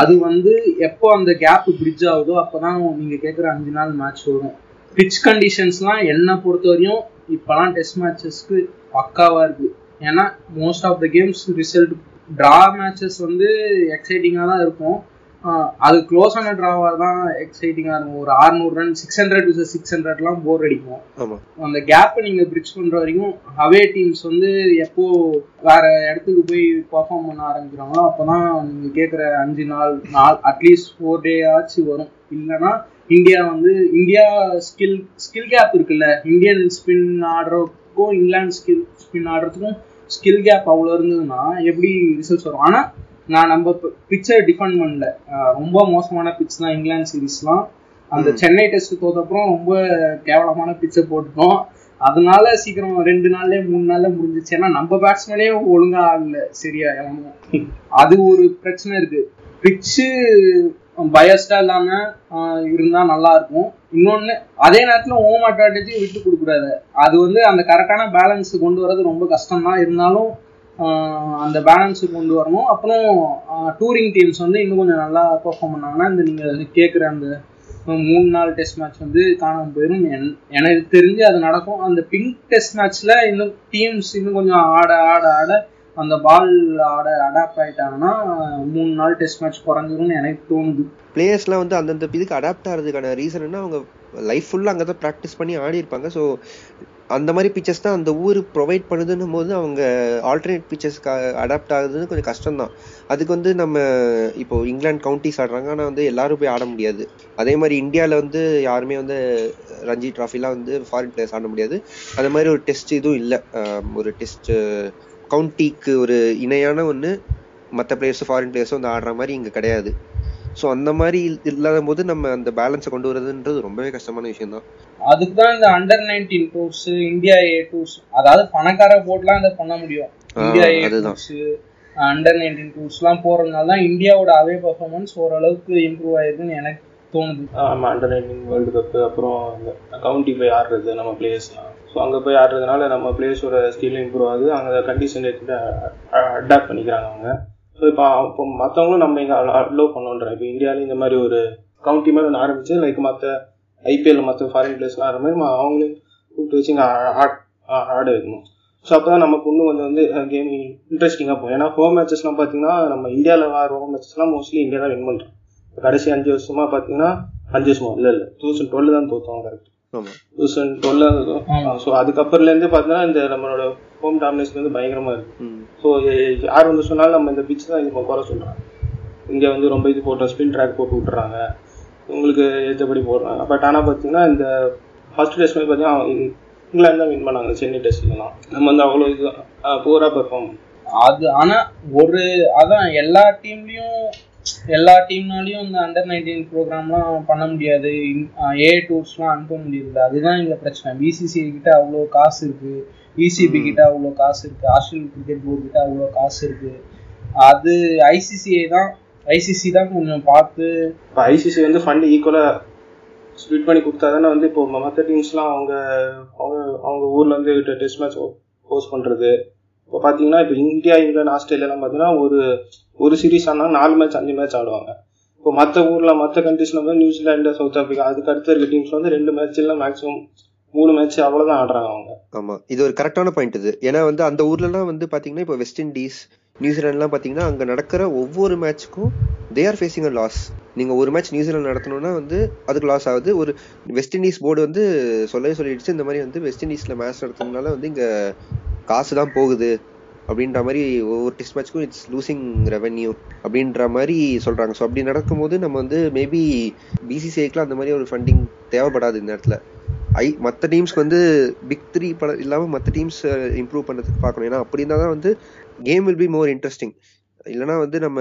அது வந்து எப்போ அந்த கேப் பிரிட்ஜ் ஆகுதோ அப்போதான் நீங்கள் கேட்குற அஞ்சு நாள் மேட்ச் வரும். பிட்ச் கண்டிஷன்ஸ்லாம் என்னை பொறுத்த வரையும் இப்போலாம் டெஸ்ட் மேட்சஸ்க்கு பக்காவாக இருக்குது. ஏன்னா most of the games result draw matches வந்து எக்ஸைட்டிங்காக தான் இருக்கும். அது க்ளோஸான ட்ராவாக தான் எக்ஸைட்டிங்காக இருக்கும். ஒரு அறுநூறு run six hundred versus six hundred bore அடிக்கும். அந்த கேப்பை நீங்கள் பிரிட்ஜ் பண்ணுற வரைக்கும் அவே டீம்ஸ் வந்து எப்போ வேற இடத்துக்கு போய் பர்ஃபார்ம் பண்ண ஆரம்பிக்கிறாங்களோ அப்போ தான் நீங்கள் கேட்குற அஞ்சு நாள் நாள் அட்லீஸ்ட் ஃபோர் டே ஆச்சு வரும். இல்லைன்னா இந்தியா வந்து இந்தியா ஸ்கில் ஸ்கில் கேப் இருக்குல்ல, இந்தியன் ஸ்பின் ஆடுறதுக்கும் இங்கிலாந்து ஸ்கில் ஸ்பின் ஆடுறதுக்கும் ஸ்கில் கேப் அவ்வளோ இருந்ததுன்னா எப்படி ரிசல்ட்ஸ் வரும்? ஆனால் நான் நம்ம பிச்சை டிஃபெண்ட் பண்ணல, ரொம்ப மோசமான பிச் தான் இங்கிலாந்து சீரீஸ்லாம். அந்த சென்னை டெஸ்ட் தோத்தப்புறம் ரொம்ப கேவலமான பிச்சை போட்டுட்டோம். அதனால சீக்கிரம் ரெண்டு நாள்ல மூணு நாள்ல முடிஞ்சிச்சு. ஏன்னா நம்ம பேட்ஸ்மேனே ஒழுங்கா ஆகல சரியா. அது ஒரு பிரச்சனை இருக்கு. பிச்சு பயஸ்டா இல்லாம இருந்தா நல்லா இருக்கும். இன்னொன்னு, அதே நேரத்துல ஹோம் அட்வான்டேஜ் விட்டு கொடுக்கூடாது. அது வந்து அந்த கரெக்டான பேலன்ஸ் கொண்டு வர்றது ரொம்ப கஷ்டம் தான். இருந்தாலும் அந்த பேலன்ஸு கொண்டு வரணும். அப்புறம் டூரிங் டீம்ஸ் வந்து இன்னும் கொஞ்சம் நல்லா பெர்ஃபார்ம் பண்ணாங்கன்னா இந்த நீங்க கேட்குற அந்த மூணு நாள் டெஸ்ட் மேட்ச் வந்து காணாமல் போயிடும். என் எனக்கு தெரிஞ்சு அது நடக்கும். அந்த பிங்க் டெஸ்ட் மேட்ச்ல இன்னும் டீம்ஸ் இன்னும் கொஞ்சம் ஆட ஆட ஆட அந்த பால் ஆட அடாப்ட் ஆகிட்டாங்கன்னா மூணு நாள் டெஸ்ட் மேட்ச் குறைஞ்சிரும்னு எனக்கு தோணுது. பிளேயர்ஸ்லாம் வந்து அந்தந்த இதுக்கு அடாப்ட் ஆகிறதுக்கான ரீசன்னா அவங்க லைஃப் ஃபுல்லாக அங்கே தான் ப்ராக்டிஸ் பண்ணி ஆடி இருப்பாங்க. ஸோ அந்த மாதிரி பிச்சர்ஸ் தான் அந்த ஊர் ப்ரொவைட் பண்ணுதுன்னும் போது அவங்க ஆல்டர்னேட் பிச்சர்ஸ்க்கு அடாப்ட் ஆகுதுன்னு கொஞ்சம் கஷ்டம்தான். அதுக்கு வந்து நம்ம இப்போது இங்கிலாந்து கவுண்டிஸ் ஆடுறாங்க, ஆனால் வந்து எல்லாரும் போய் ஆட முடியாது. அதே மாதிரி இந்தியாவில் வந்து யாருமே வந்து ரஞ்சி ட்ராஃபிலாம் வந்து ஃபாரின் பிளேயர்ஸ் ஆட முடியாது. அது மாதிரி ஒரு டெஸ்ட் இதுவும் இல்லை, ஒரு டெஸ்ட்டு கவுண்டிக்கு ஒரு இணையான ஒன்று மற்ற பிளேயர்ஸும் ஃபாரின் பிளேயர்ஸும் வந்து ஆடுற மாதிரி இங்கே கிடையாது. ஸோ அந்த மாதிரி இல்லாத போது நம்ம அந்த பேலன்ஸை கொண்டு வரதுன்றது ரொம்பவே கஷ்டமான விஷயம் தான். அதுக்கு தான் இந்த under nineteen tours, India A tours, அதாவது பணக்கார போர்ட்லாம் இதை பண்ண முடியும். India A tours under nineteen டூர்ஸ்லாம் போகிறதுனால தான் இந்தியாவோட அவே பர்ஃபார்மன்ஸ் ஓரளவுக்கு இம்ப்ரூவ் ஆயிருக்குன்னு எனக்கு தோணுது. ஆமாம், அண்டர் நைன்டீன் வேர்ல்டு கப்பு அப்புறம் கவுண்டி போய் ஆடுறது நம்ம பிளேயர்ஸ்லாம். ஸோ அங்கே போய் ஆடுறதுனால நம்ம பிளேயர்ஸோட ஸ்கில் இம்ப்ரூவ் ஆகுது. அங்கே கண்டிஷன் அடாப்ட் பண்ணிக்கிறாங்க அவங்க. ஸோ இப்போ இப்போ மற்றவங்களும் நம்ம இங்கே அலோவ் பண்ணோன்றோம். இப்போ இந்தியாவிலேயும் இந்த மாதிரி ஒரு கவுண்டி மாதிரி ஒன்று ஆரம்பிச்சு, லைக் மற்ற ஐபிஎல் மற்ற ஃபாரின் பிளேயர்ஸ்லாம் ஆடுற மாதிரி அவங்களையும் கூப்பிட்டு வச்சு இங்கே ஆட வைக்கணும். ஸோ அப்போ தான் நமக்கு இன்னும் கொஞ்சம் வந்து கேம் இன்ட்ரெஸ்டிங்காக போகும். ஏன்னா ஹோம் மேட்சஸ்லாம் பார்த்தீங்கன்னா நம்ம இந்தியாவில் ஆடுற ஹோம் மேட்சஸ்லாம் மோஸ்ட்லி இந்தியா தான் வின் பண்ணுறோம். இப்போ கடைசி அஞ்சு வருஷமாக பார்த்தீங்கன்னா அஞ்சு வருஷமா இல்லை இல்லை டூ தௌசண்ட் டுவெல் தான் தோற்றுவாங்க. கரெக்ட், டூ தௌசண்ட் டுவெல் தான் தோற்றுவாங்க. ஸோ அதுக்கப்புறம்லேருந்து பார்த்தீங்கன்னா இந்த நம்மளோட ஹோம் டாமினேஷன் வந்து பயங்கரமாக இருக்குது. ஸோ யார் வந்து சொன்னாலும் நம்ம இந்த பிச் தான் இப்போ குறை சொல்கிறாங்க. இங்கே வந்து ரொம்ப இது போட்டோம், ஸ்பின் ட்ராக் போட்டு விட்டுறாங்க, உங்களுக்கு ஏற்றபடி போடுறாங்க. பட் ஆனால் பார்த்தீங்கன்னா இந்த ஃபர்ஸ்ட் டெஸ்ட் மாதிரி பார்த்தீங்கன்னா இங்கிலாந்து தான் வின் பண்ணாங்க. சென்னை டெஸ்ட்லாம் நம்ம வந்து அவ்வளோ இது பூரா பெர்ஃபார்ம் அது. ஆனால் ஒரு அதான் எல்லா டீம்லேயும் எல்லா டீம்னாலையும் இந்த அண்டர் நைன்டீன் ப்ரோக்ராம்லாம் பண்ண முடியாது, ஏ டூர்ஸ்லாம் அனுப்ப முடியாது. அதுதான் இங்கே பிரச்சனை. பிசிசிஐ கிட்ட அவ்வளோ காசு இருக்குது, இசிபி கிட்ட அவ்வளோ காசு இருக்குது, ஆஸ்திரேலியன் கிரிக்கெட் போர்டு கிட்ட அவ்வளோ காசு இருக்குது. அது ஐசிசிஐ தான் ஐசிசி தான் கொஞ்சம் பார்த்து. இப்போ ஐசிசி வந்து ஃபண்ட் ஈக்குவலாக ஸ்பிட் பண்ணி கொடுத்தா தானே வந்து இப்போ மற்ற டீம்ஸ்லாம் அவங்க அவங்க அவங்க ஊரில் வந்து டெஸ்ட் மேட்ச் ஹோஸ்ட் பண்ணுறது. இப்போ பார்த்தீங்கன்னா இப்போ இந்தியா, இங்கிலாந்து, ஆஸ்திரேலியாலாம் பார்த்தீங்கன்னா ஒரு ஒரு சீரீஸ் ஆனால் நாலு மேட்ச் அஞ்சு மேட்ச் ஆடுவாங்க. இப்போ மற்ற ஊரில் மற்ற கண்ட்ரீஸில் வந்து நியூசிலாண்டு, சவுத் ஆஃப்ரிக்கா அதுக்கு அடுத்த இருக்க டீம்ஸ் வந்து ரெண்டு மேட்ச்லாம் மேக்ஸிமம் மூணு மேட்ச் அவ்வளோதான் ஆடுறாங்க அவங்க. ஆமாம், இது ஒரு கரெக்டான பாயிண்ட். இது ஏன்னா வந்து அந்த ஊர்லலாம் வந்து பார்த்தீங்கன்னா இப்போ வெஸ்ட் இண்டீஸ், நியூசிலாண்டுலாம் பார்த்தீங்கன்னா அங்கே நடக்கிற ஒவ்வொரு மேட்சுக்கும் they are facing a loss. நீங்கள் ஒரு மேட்ச் நியூசிலாந்து நடத்தணும்னா வந்து அதுக்கு லாஸ் ஆகுது. ஒரு வெஸ்ட் இண்டீஸ் போர்டு வந்து சொல்லவே சொல்லிடுச்சு, இந்த மாதிரி வந்து வெஸ்ட் இண்டீஸில் மேட்ச் நடத்துறதுனால வந்து இங்கே காசு தான் போகுது அப்படின்ற மாதிரி, ஒவ்வொரு டெஸ்ட் மேட்ச்க்கும் இட்ஸ் லூசிங் ரெவென்யூ அப்படின்ற மாதிரி சொல்கிறாங்க. ஸோ அப்படி நடக்கும்போது நம்ம வந்து மேபி பிசிசிஐக்குலாம் அந்த மாதிரி ஒரு ஃபண்டிங் தேவைப்படாது இந்த இடத்துல. ஐ மற்ற டீம்ஸ்க்கு வந்து பிக் த்ரீ பல இல்லாமல் மற்ற டீம்ஸ் இம்ப்ரூவ் பண்ணுறதுக்கு பார்க்கணும். ஏன்னா அப்படின்னா தான் வந்து game will be more interesting. இல்லைனா வந்து நம்ம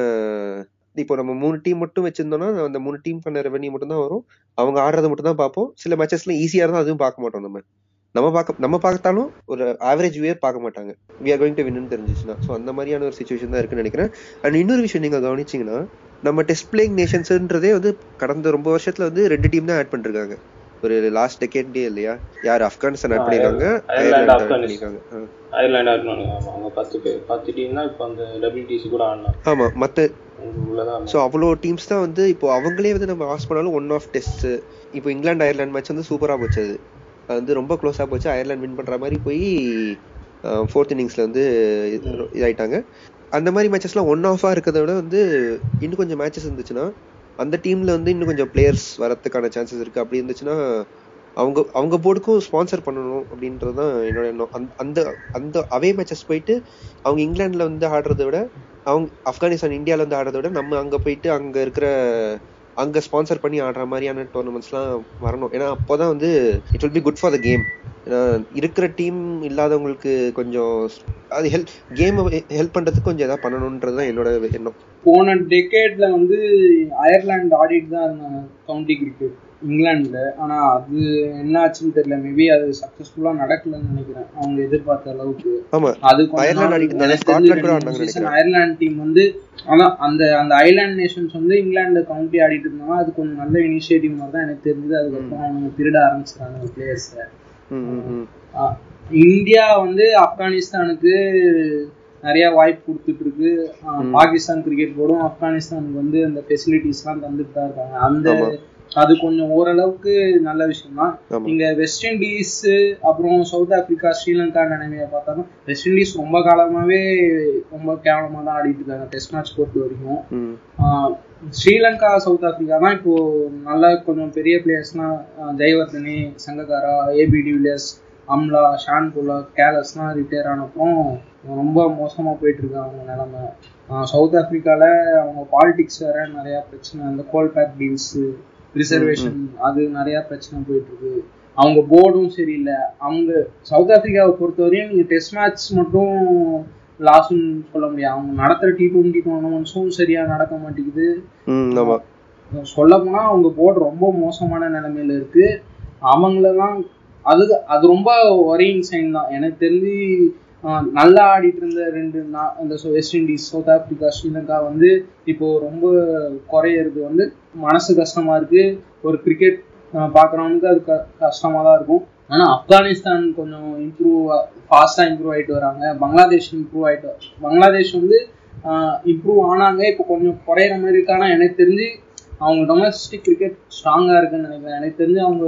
இப்போ நம்ம மூணு டீம் மட்டும் வச்சிருந்தோம்னா அந்த மூணு டீம் பண்ண ரெவென்யூ மட்டும் தான் வரும். அவங்க ஆடுறத மட்டும் தான் பார்ப்போம். சில மேட்சஸ்லாம் ஈஸியாக இருந்தால் அதுவும் பார்க்க மாட்டோம். நம்ம நம்ம பார்க்க நம்ம பார்த்தாலும் ஒரு ஆவரேஜ் வியூவர் பார்க்க மாட்டாங்க. வி ஆர் கோயிங் டு வின்னு தெரிஞ்சிச்சுன்னா. ஸோ அந்த மாதிரியான ஒரு சுச்சுவேஷன் தான் இருக்குன்னு நினைக்கிறேன். அண்ட் இன்னொரு விஷயம் நீங்கள் கவனிச்சிங்கன்னா, நம்ம டெஸ்ட் பிளேயிங் நேஷன்ஸுன்றதே வந்து கடந்த ரொம்ப வருஷத்தில் வந்து ரெண்டு டீம் தான் ஆட் பண்ணிருக்காங்க. ஒரு லாஸ்ட் டெக்கேட்லேயே இல்லையா, யார் ஆப்கானிஸ்தான் ஆட் பண்ணியிருக்காங்க, அயர்லாண்ட் ஆட் பண்ணியிருக்காங்க, அயர்லாண்ட் ஆட் பண்ணியிருக்காங்க. பத்து பேர் பத்து டீம் தான் இப்போ அந்த டபிள்யூடிசி கூட ஆடலாம். ஆமாம், மற்ற ஸோ அவ்வளோ டீம்ஸ் தான் வந்து இப்போ அவங்களே வந்து நம்ம ஆஸ் பண்ணாலும் ஒன் ஆஃப் டெஸ்ட். இப்போ இங்கிலாந்து அயர்லாண்ட் மேட்ச் வந்து சூப்பராக போச்சு. அது அது வந்து ரொம்ப க்ளோஸாக போச்சு. அயர்லாண்ட் வின் பண்ணுற மாதிரி போய் ஃபோர்த் இன்னிங்ஸில் வந்து இதாகிட்டாங்க. அந்த மாதிரி மேட்சஸ்லாம் ஒன் ஆஃபாக இருக்கிறத விட வந்து இன்னும் கொஞ்சம் மேட்சஸ் இருந்துச்சுன்னா அந்த டீமில் வந்து இன்னும் கொஞ்சம் பிளேயர்ஸ் வரத்துக்கான சான்சஸ் இருக்குது. அப்படி இருந்துச்சுன்னா அவங்க அவங்க போர்டுக்கும் ஸ்பான்சர் பண்ணணும் அப்படின்றது தான் என்னோட எண்ணம். அந் அந்த அந்த அவே மேட்சஸ் போயிட்டு அவங்க இங்கிலாண்டில் வந்து ஆடுறத விட, அவங்க ஆப்கானிஸ்தான் இந்தியாவில் வந்து ஆடுறத விட நம்ம அங்கே போயிட்டு அங்கே இருக்கிற அங்கே ஸ்பான்சர் பண்ணி ஆடுற மாதிரியான டோர்னமெண்ட்ஸ்லாம் வரணும். ஏன்னா அப்போ தான் வந்து it will be good for the game. ஏன்னா இருக்கிற டீம் இல்லாதவங்களுக்கு கொஞ்சம் அது ஹெல்ப் கேமை ஹெல்ப் பண்ணுறதுக்கு கொஞ்சம் எதாவது பண்ணணுன்றது தான் என்னோட எண்ணம். போன டெக்கேட்டில் வந்து அயர்லாண்ட் ஆடிட்டு தான் இருந்தாங்க கவுண்டி கிரிக்கெட் இங்கிலாண்டில். ஆனால் அது என்ன ஆச்சுன்னு தெரியல, மேபி அது சக்ஸஸ்ஃபுல்லாக நடக்கலன்னு நினைக்கிறேன் அவங்க எதிர்பார்த்த அளவுக்கு. அது அயர்லாண்ட் டீம் வந்து ஆனால் அந்த அந்த ஐலாண்ட் நேஷன்ஸ் வந்து இங்கிலாண்டில் கவுண்டி ஆடிட்டு இருந்தாங்க. அது கொஞ்சம் நல்ல இனிஷியேட்டிவ் மாதிரி தான் எனக்கு தெரிஞ்சது. அதுக்கப்புறம் அவங்க திருட ஆரம்பிச்சிட்டாங்க பிளேயர்ஸை. இந்தியா வந்து ஆப்கானிஸ்தானுக்கு நிறைய வாய்ப்பு கொடுத்துட்டு இருக்கு. பாகிஸ்தான் கிரிக்கெட் போர்டும் ஆப்கானிஸ்தானுக்கு வந்து அந்த ஃபெசிலிட்டிஸ் எல்லாம் தந்துட்டு தான் இருக்காங்க. அந்த அது கொஞ்சம் ஓரளவுக்கு நல்ல விஷயம் தான். நீங்க வெஸ்ட் இண்டீஸ் அப்புறம் சவுத் ஆப்பிரிக்கா, ஸ்ரீலங்கா நிலைமையை பார்த்தாலும் வெஸ்ட் இண்டீஸ் ரொம்ப காலமாவே ரொம்ப கேவலமா தான் ஆடிட்டு இருக்காங்க டெஸ்ட் மேட்ச் பொறுத்த வரைக்கும். ஸ்ரீலங்கா, சவுத் ஆப்பிரிக்கா தான் இப்போ நல்லா கொஞ்சம் பெரிய பிளேயர்ஸ்னா Jayawardene, Sangakkara, AB de Villiers, Amla, Shaun புல்லா, கேலஸ்லாம் ரிட்டையர் ஆனப்போ ரொம்ப மோசமாக போயிட்டு இருக்காங்க அவங்க நிலைமை. சவுத் ஆப்பிரிக்கால அவங்க பாலிடிக்ஸ் வேற நிறையா பிரச்சனை, அந்த கோல் பேக் டீல்ஸு, ரிசர்வேஷன், அது நிறையா பிரச்சனை போயிட்டு இருக்கு. அவங்க போர்டும் சரியில்லை. அவங்க சவுத் ஆப்பிரிக்காவை பொறுத்தவரையும் நீங்கள் டெஸ்ட் மேட்ச் மட்டும் லாஸ்ன்னு சொல்ல முடியாது. அவங்க நடத்துகிற டி டுவெண்ட்டி டோர்னமெண்ட்ஸும் சரியாக நடக்க மாட்டேங்குது. சொல்ல போனால் அவங்க போர்டு ரொம்ப மோசமான நிலைமையில இருக்கு. அவங்களெல்லாம் அது அது ரொம்ப ஒரியிங் சைன் தான் எனக்கு தெரிஞ்சு. நல்லா ஆடிட்டு இருந்த ரெண்டு நான் அந்த West Indies, South Africa, Sri Lanka வந்து இப்போது ரொம்ப குறையிறது வந்து மனசு கஷ்டமாக இருக்குது. ஒரு கிரிக்கெட் பார்க்குறவனுக்கு அது க கஷ்டமாக தான் இருக்கும். ஆனால் ஆப்கானிஸ்தான் கொஞ்சம் இம்ப்ரூவ் ஃபாஸ்ட்டாக இம்ப்ரூவ் ஆகிட்டு வராங்க. பங்களாதேஷ் இம்ப்ரூவ் ஆகிட்டு பங்களாதேஷ் வந்து இம்ப்ரூவ் ஆனாங்க, இப்போ கொஞ்சம் குறையிற மாதிரி இருக்கானா. எனக்கு தெரிஞ்சு அவங்க டொமஸ்டிக் கிரிக்கெட் ஸ்ட்ராங்காக இருக்குன்னு நினைக்கிறேன். எனக்கு தெரிஞ்சு அவங்க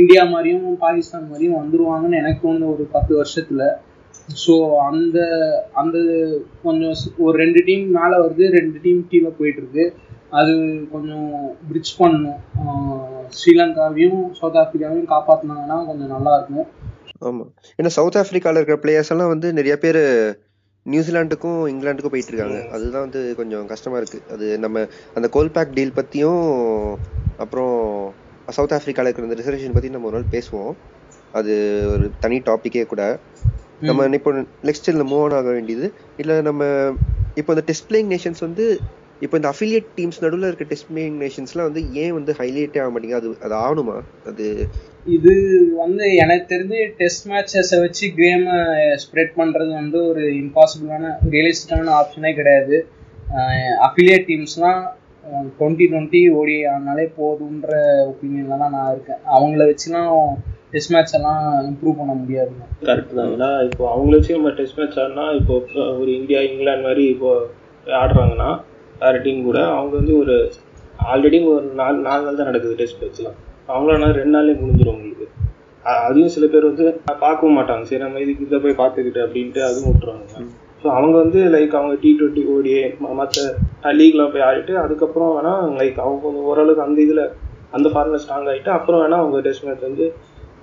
இந்தியா மாதிரியும் பாகிஸ்தான் மாதிரியும் வந்துடுவாங்கன்னு எனக்கு தோணுது ஒரு பத்து வருஷத்தில். ஸோ அந்த அந்த கொஞ்சம் ஒரு ரெண்டு டீம் மேலே வருது, ரெண்டு டீம் கீழே போயிட்டுருக்கு. அது கொஞ்சம் பிரிட்ஜ் பண்ணும். ஸ்ரீலங்காவையும் சவுத் ஆஃப்ரிக்காவையும் காப்பாற்றினாங்கன்னா கொஞ்சம் நல்லாயிருக்கும். ஆமாம், ஏன்னா சவுத் ஆஃப்ரிக்காவில் இருக்கிற பிளேயர்ஸ் எல்லாம் வந்து நிறைய பேர் நியூசிலாண்டுக்கும் இங்கிலாண்டுக்கும் போயிட்டு இருக்காங்க. அதுதான் வந்து கொஞ்சம் கஷ்டமாக இருக்குது. அது நம்ம அந்த கோல்பேக் டீல் பற்றியும் அப்புறம் சவுத் ஆஃப்ரிக்காவில் இருக்கிற அந்த ரிசர்வேஷன் பற்றி நம்ம ஒரு நாள் பேசுவோம். அது ஒரு தனி டாப்பிக்கே கூட. நம்ம இப்போ நெக்ஸ்ட் இதில் மூவ் ஆன் ஆக வேண்டியது இல்லை. நம்ம இப்போ இந்த டெஸ்ட் பிளேயிங் நேஷன்ஸ் வந்து இப்போ இந்த அஃபிலியேட் டீம்ஸ் நடுவில் இருக்க டெஸ்ட் பிளேயிங் நேஷன்ஸ்லாம் வந்து ஏன் வந்து ஹைலைட்டே ஆக மாட்டேங்குது? அது அது ஆகணுமா? அது இது வந்து எனக்கு தெரிஞ்சு டெஸ்ட் மேட்சஸை வச்சு கேமை ஸ்ப்ரெட் பண்ணுறது வந்து ஒரு இம்பாசிபிளான ரியலிஸ்டிக்கான ஆப்ஷனே கிடையாது. அஃபிலியேட் டீம்ஸ்லாம் டுவெண்ட்டி டுவெண்ட்டி ஓடி ஆனாலே போதுன்ற ஒப்பீனியனில் தான் நான் இருக்கேன். அவங்கள வச்சுலாம் டெஸ்ட் மேட்ச் எல்லாம் இம்ப்ரூவ் பண்ண முடியாது. கரெக்ட் தான். ஏன்னா இப்போ அவங்கள வச்சு நம்ம டெஸ்ட் மேட்ச் ஆடினா, இப்போ ஒரு இந்தியா இங்கிலாந்து மாதிரி இப்போ ஆடுறாங்கன்னா வேறு டீம் கூட, அவங்க வந்து ஒரு ஆல்ரெடி ஒரு நாலு நாலு நாள் தான் நடக்குது டெஸ்ட் மேட்ச்லாம். அவங்களா ரெண்டு நாள்லேயே முடிஞ்சிடும் உங்களுக்கு. அதுவும் சில பேர் வந்து பார்க்கவும் மாட்டாங்க, சரி நம்ம இதுக்கு இதை போய் பார்த்துக்கிட்டு அப்படின்ட்டு அதுவும் விட்டுருவாங்க. ஸோ அவங்க வந்து லைக் அவங்க டி டுவெண்ட்டி ஓடியே மற்ற லீக்லாம் போய் ஆடிட்டு அதுக்கப்புறம் வேணால் லைக் அவங்க கொஞ்சம் ஓரளவுக்கு அந்த இதில் அந்த ஃபார்மில் ஸ்ட்ராங் ஆகிட்டு அப்புறம் வேணால் அவங்க டெஸ்ட் மேட்ச் வந்து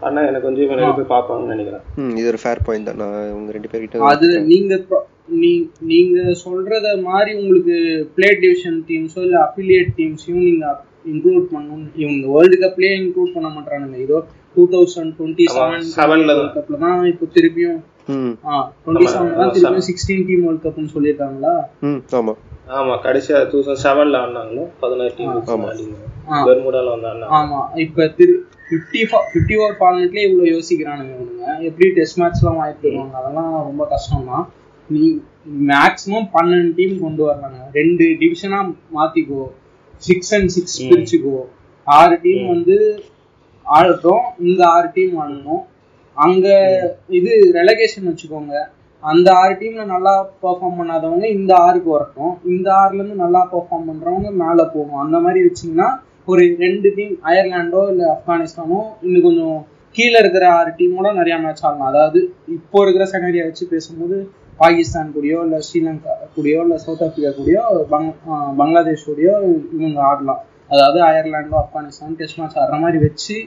ஆனால் எனக்கு கொஞ்சம் நிறைய பேர் பார்ப்பாங்கன்னு நினைக்கிறேன். இது ஒரு ஃபேர் பாயிண்ட் தான். நான் உங்கள் ரெண்டு பேர்கிட்ட அது நீங்கள் நீ நீங்கள் சொல்கிறத மாதிரி உங்களுக்கு பிளேட் டிவிஷன் டீம்ஸோ இல்லை அஃபிலியேட் டீம்ஸையும் நீங்கள் இன்க்ளூட் பண்ணணும். இவங்க வேர்ல்டு கப்லேயே இன்க்ளூட் பண்ண மாட்டானுங்க. இதோ டூ தௌசண்ட் டுவெண்ட்டி செவன் செவன்ல வேர்ல்டு கப்பில் தான் இப்போ திருப்பியும் பன்னெண்டு டீம் கொண்டு வர்றாங்க. ரெண்டு டிவிஷனா மாத்திக்கோ, சிக்ஸ் அண்ட் சிக்ஸ் பிரிச்சுக்கோ. ஆறு டீம் வந்து ஆடட்டும், இந்த ஆறு டீம் ஆடணும். அங்க இது ரெலகேஷன் வச்சுக்கோங்க. அந்த ஆறு டீம்ல நல்லா பெர்ஃபார்ம் பண்ணாதவங்க இந்த ஆறுக்கு வரட்டும், இந்த ஆறுல இருந்து நல்லா பெர்ஃபார்ம் பண்றவங்க மேல போகும். அந்த மாதிரி வச்சிங்கன்னா ஒரு ரெண்டு டீம் அயர்லாண்டோ இல்லை ஆப்கானிஸ்தானோ இன்னும் கொஞ்சம் கீழே இருக்கிற ஆறு டீமோட நிறைய மேட்ச் ஆகலாம். அதாவது இப்போ இருக்கிற செனரியா வச்சு பேசும்போது பாகிஸ்தான் கூடயோ இல்லை ஸ்ரீலங்கா கூடயோ இல்லை சவுத் ஆப்பிரிக்கா கூடயோ பங் பங்களாதேஷ் கூடயோ இவங்க ஆடலாம். அதாவது அயர்லாண்டோ ஆப்கானிஸ்தான் டெஸ்ட் மேட்ச் ஆடுற மாதிரி வச்சு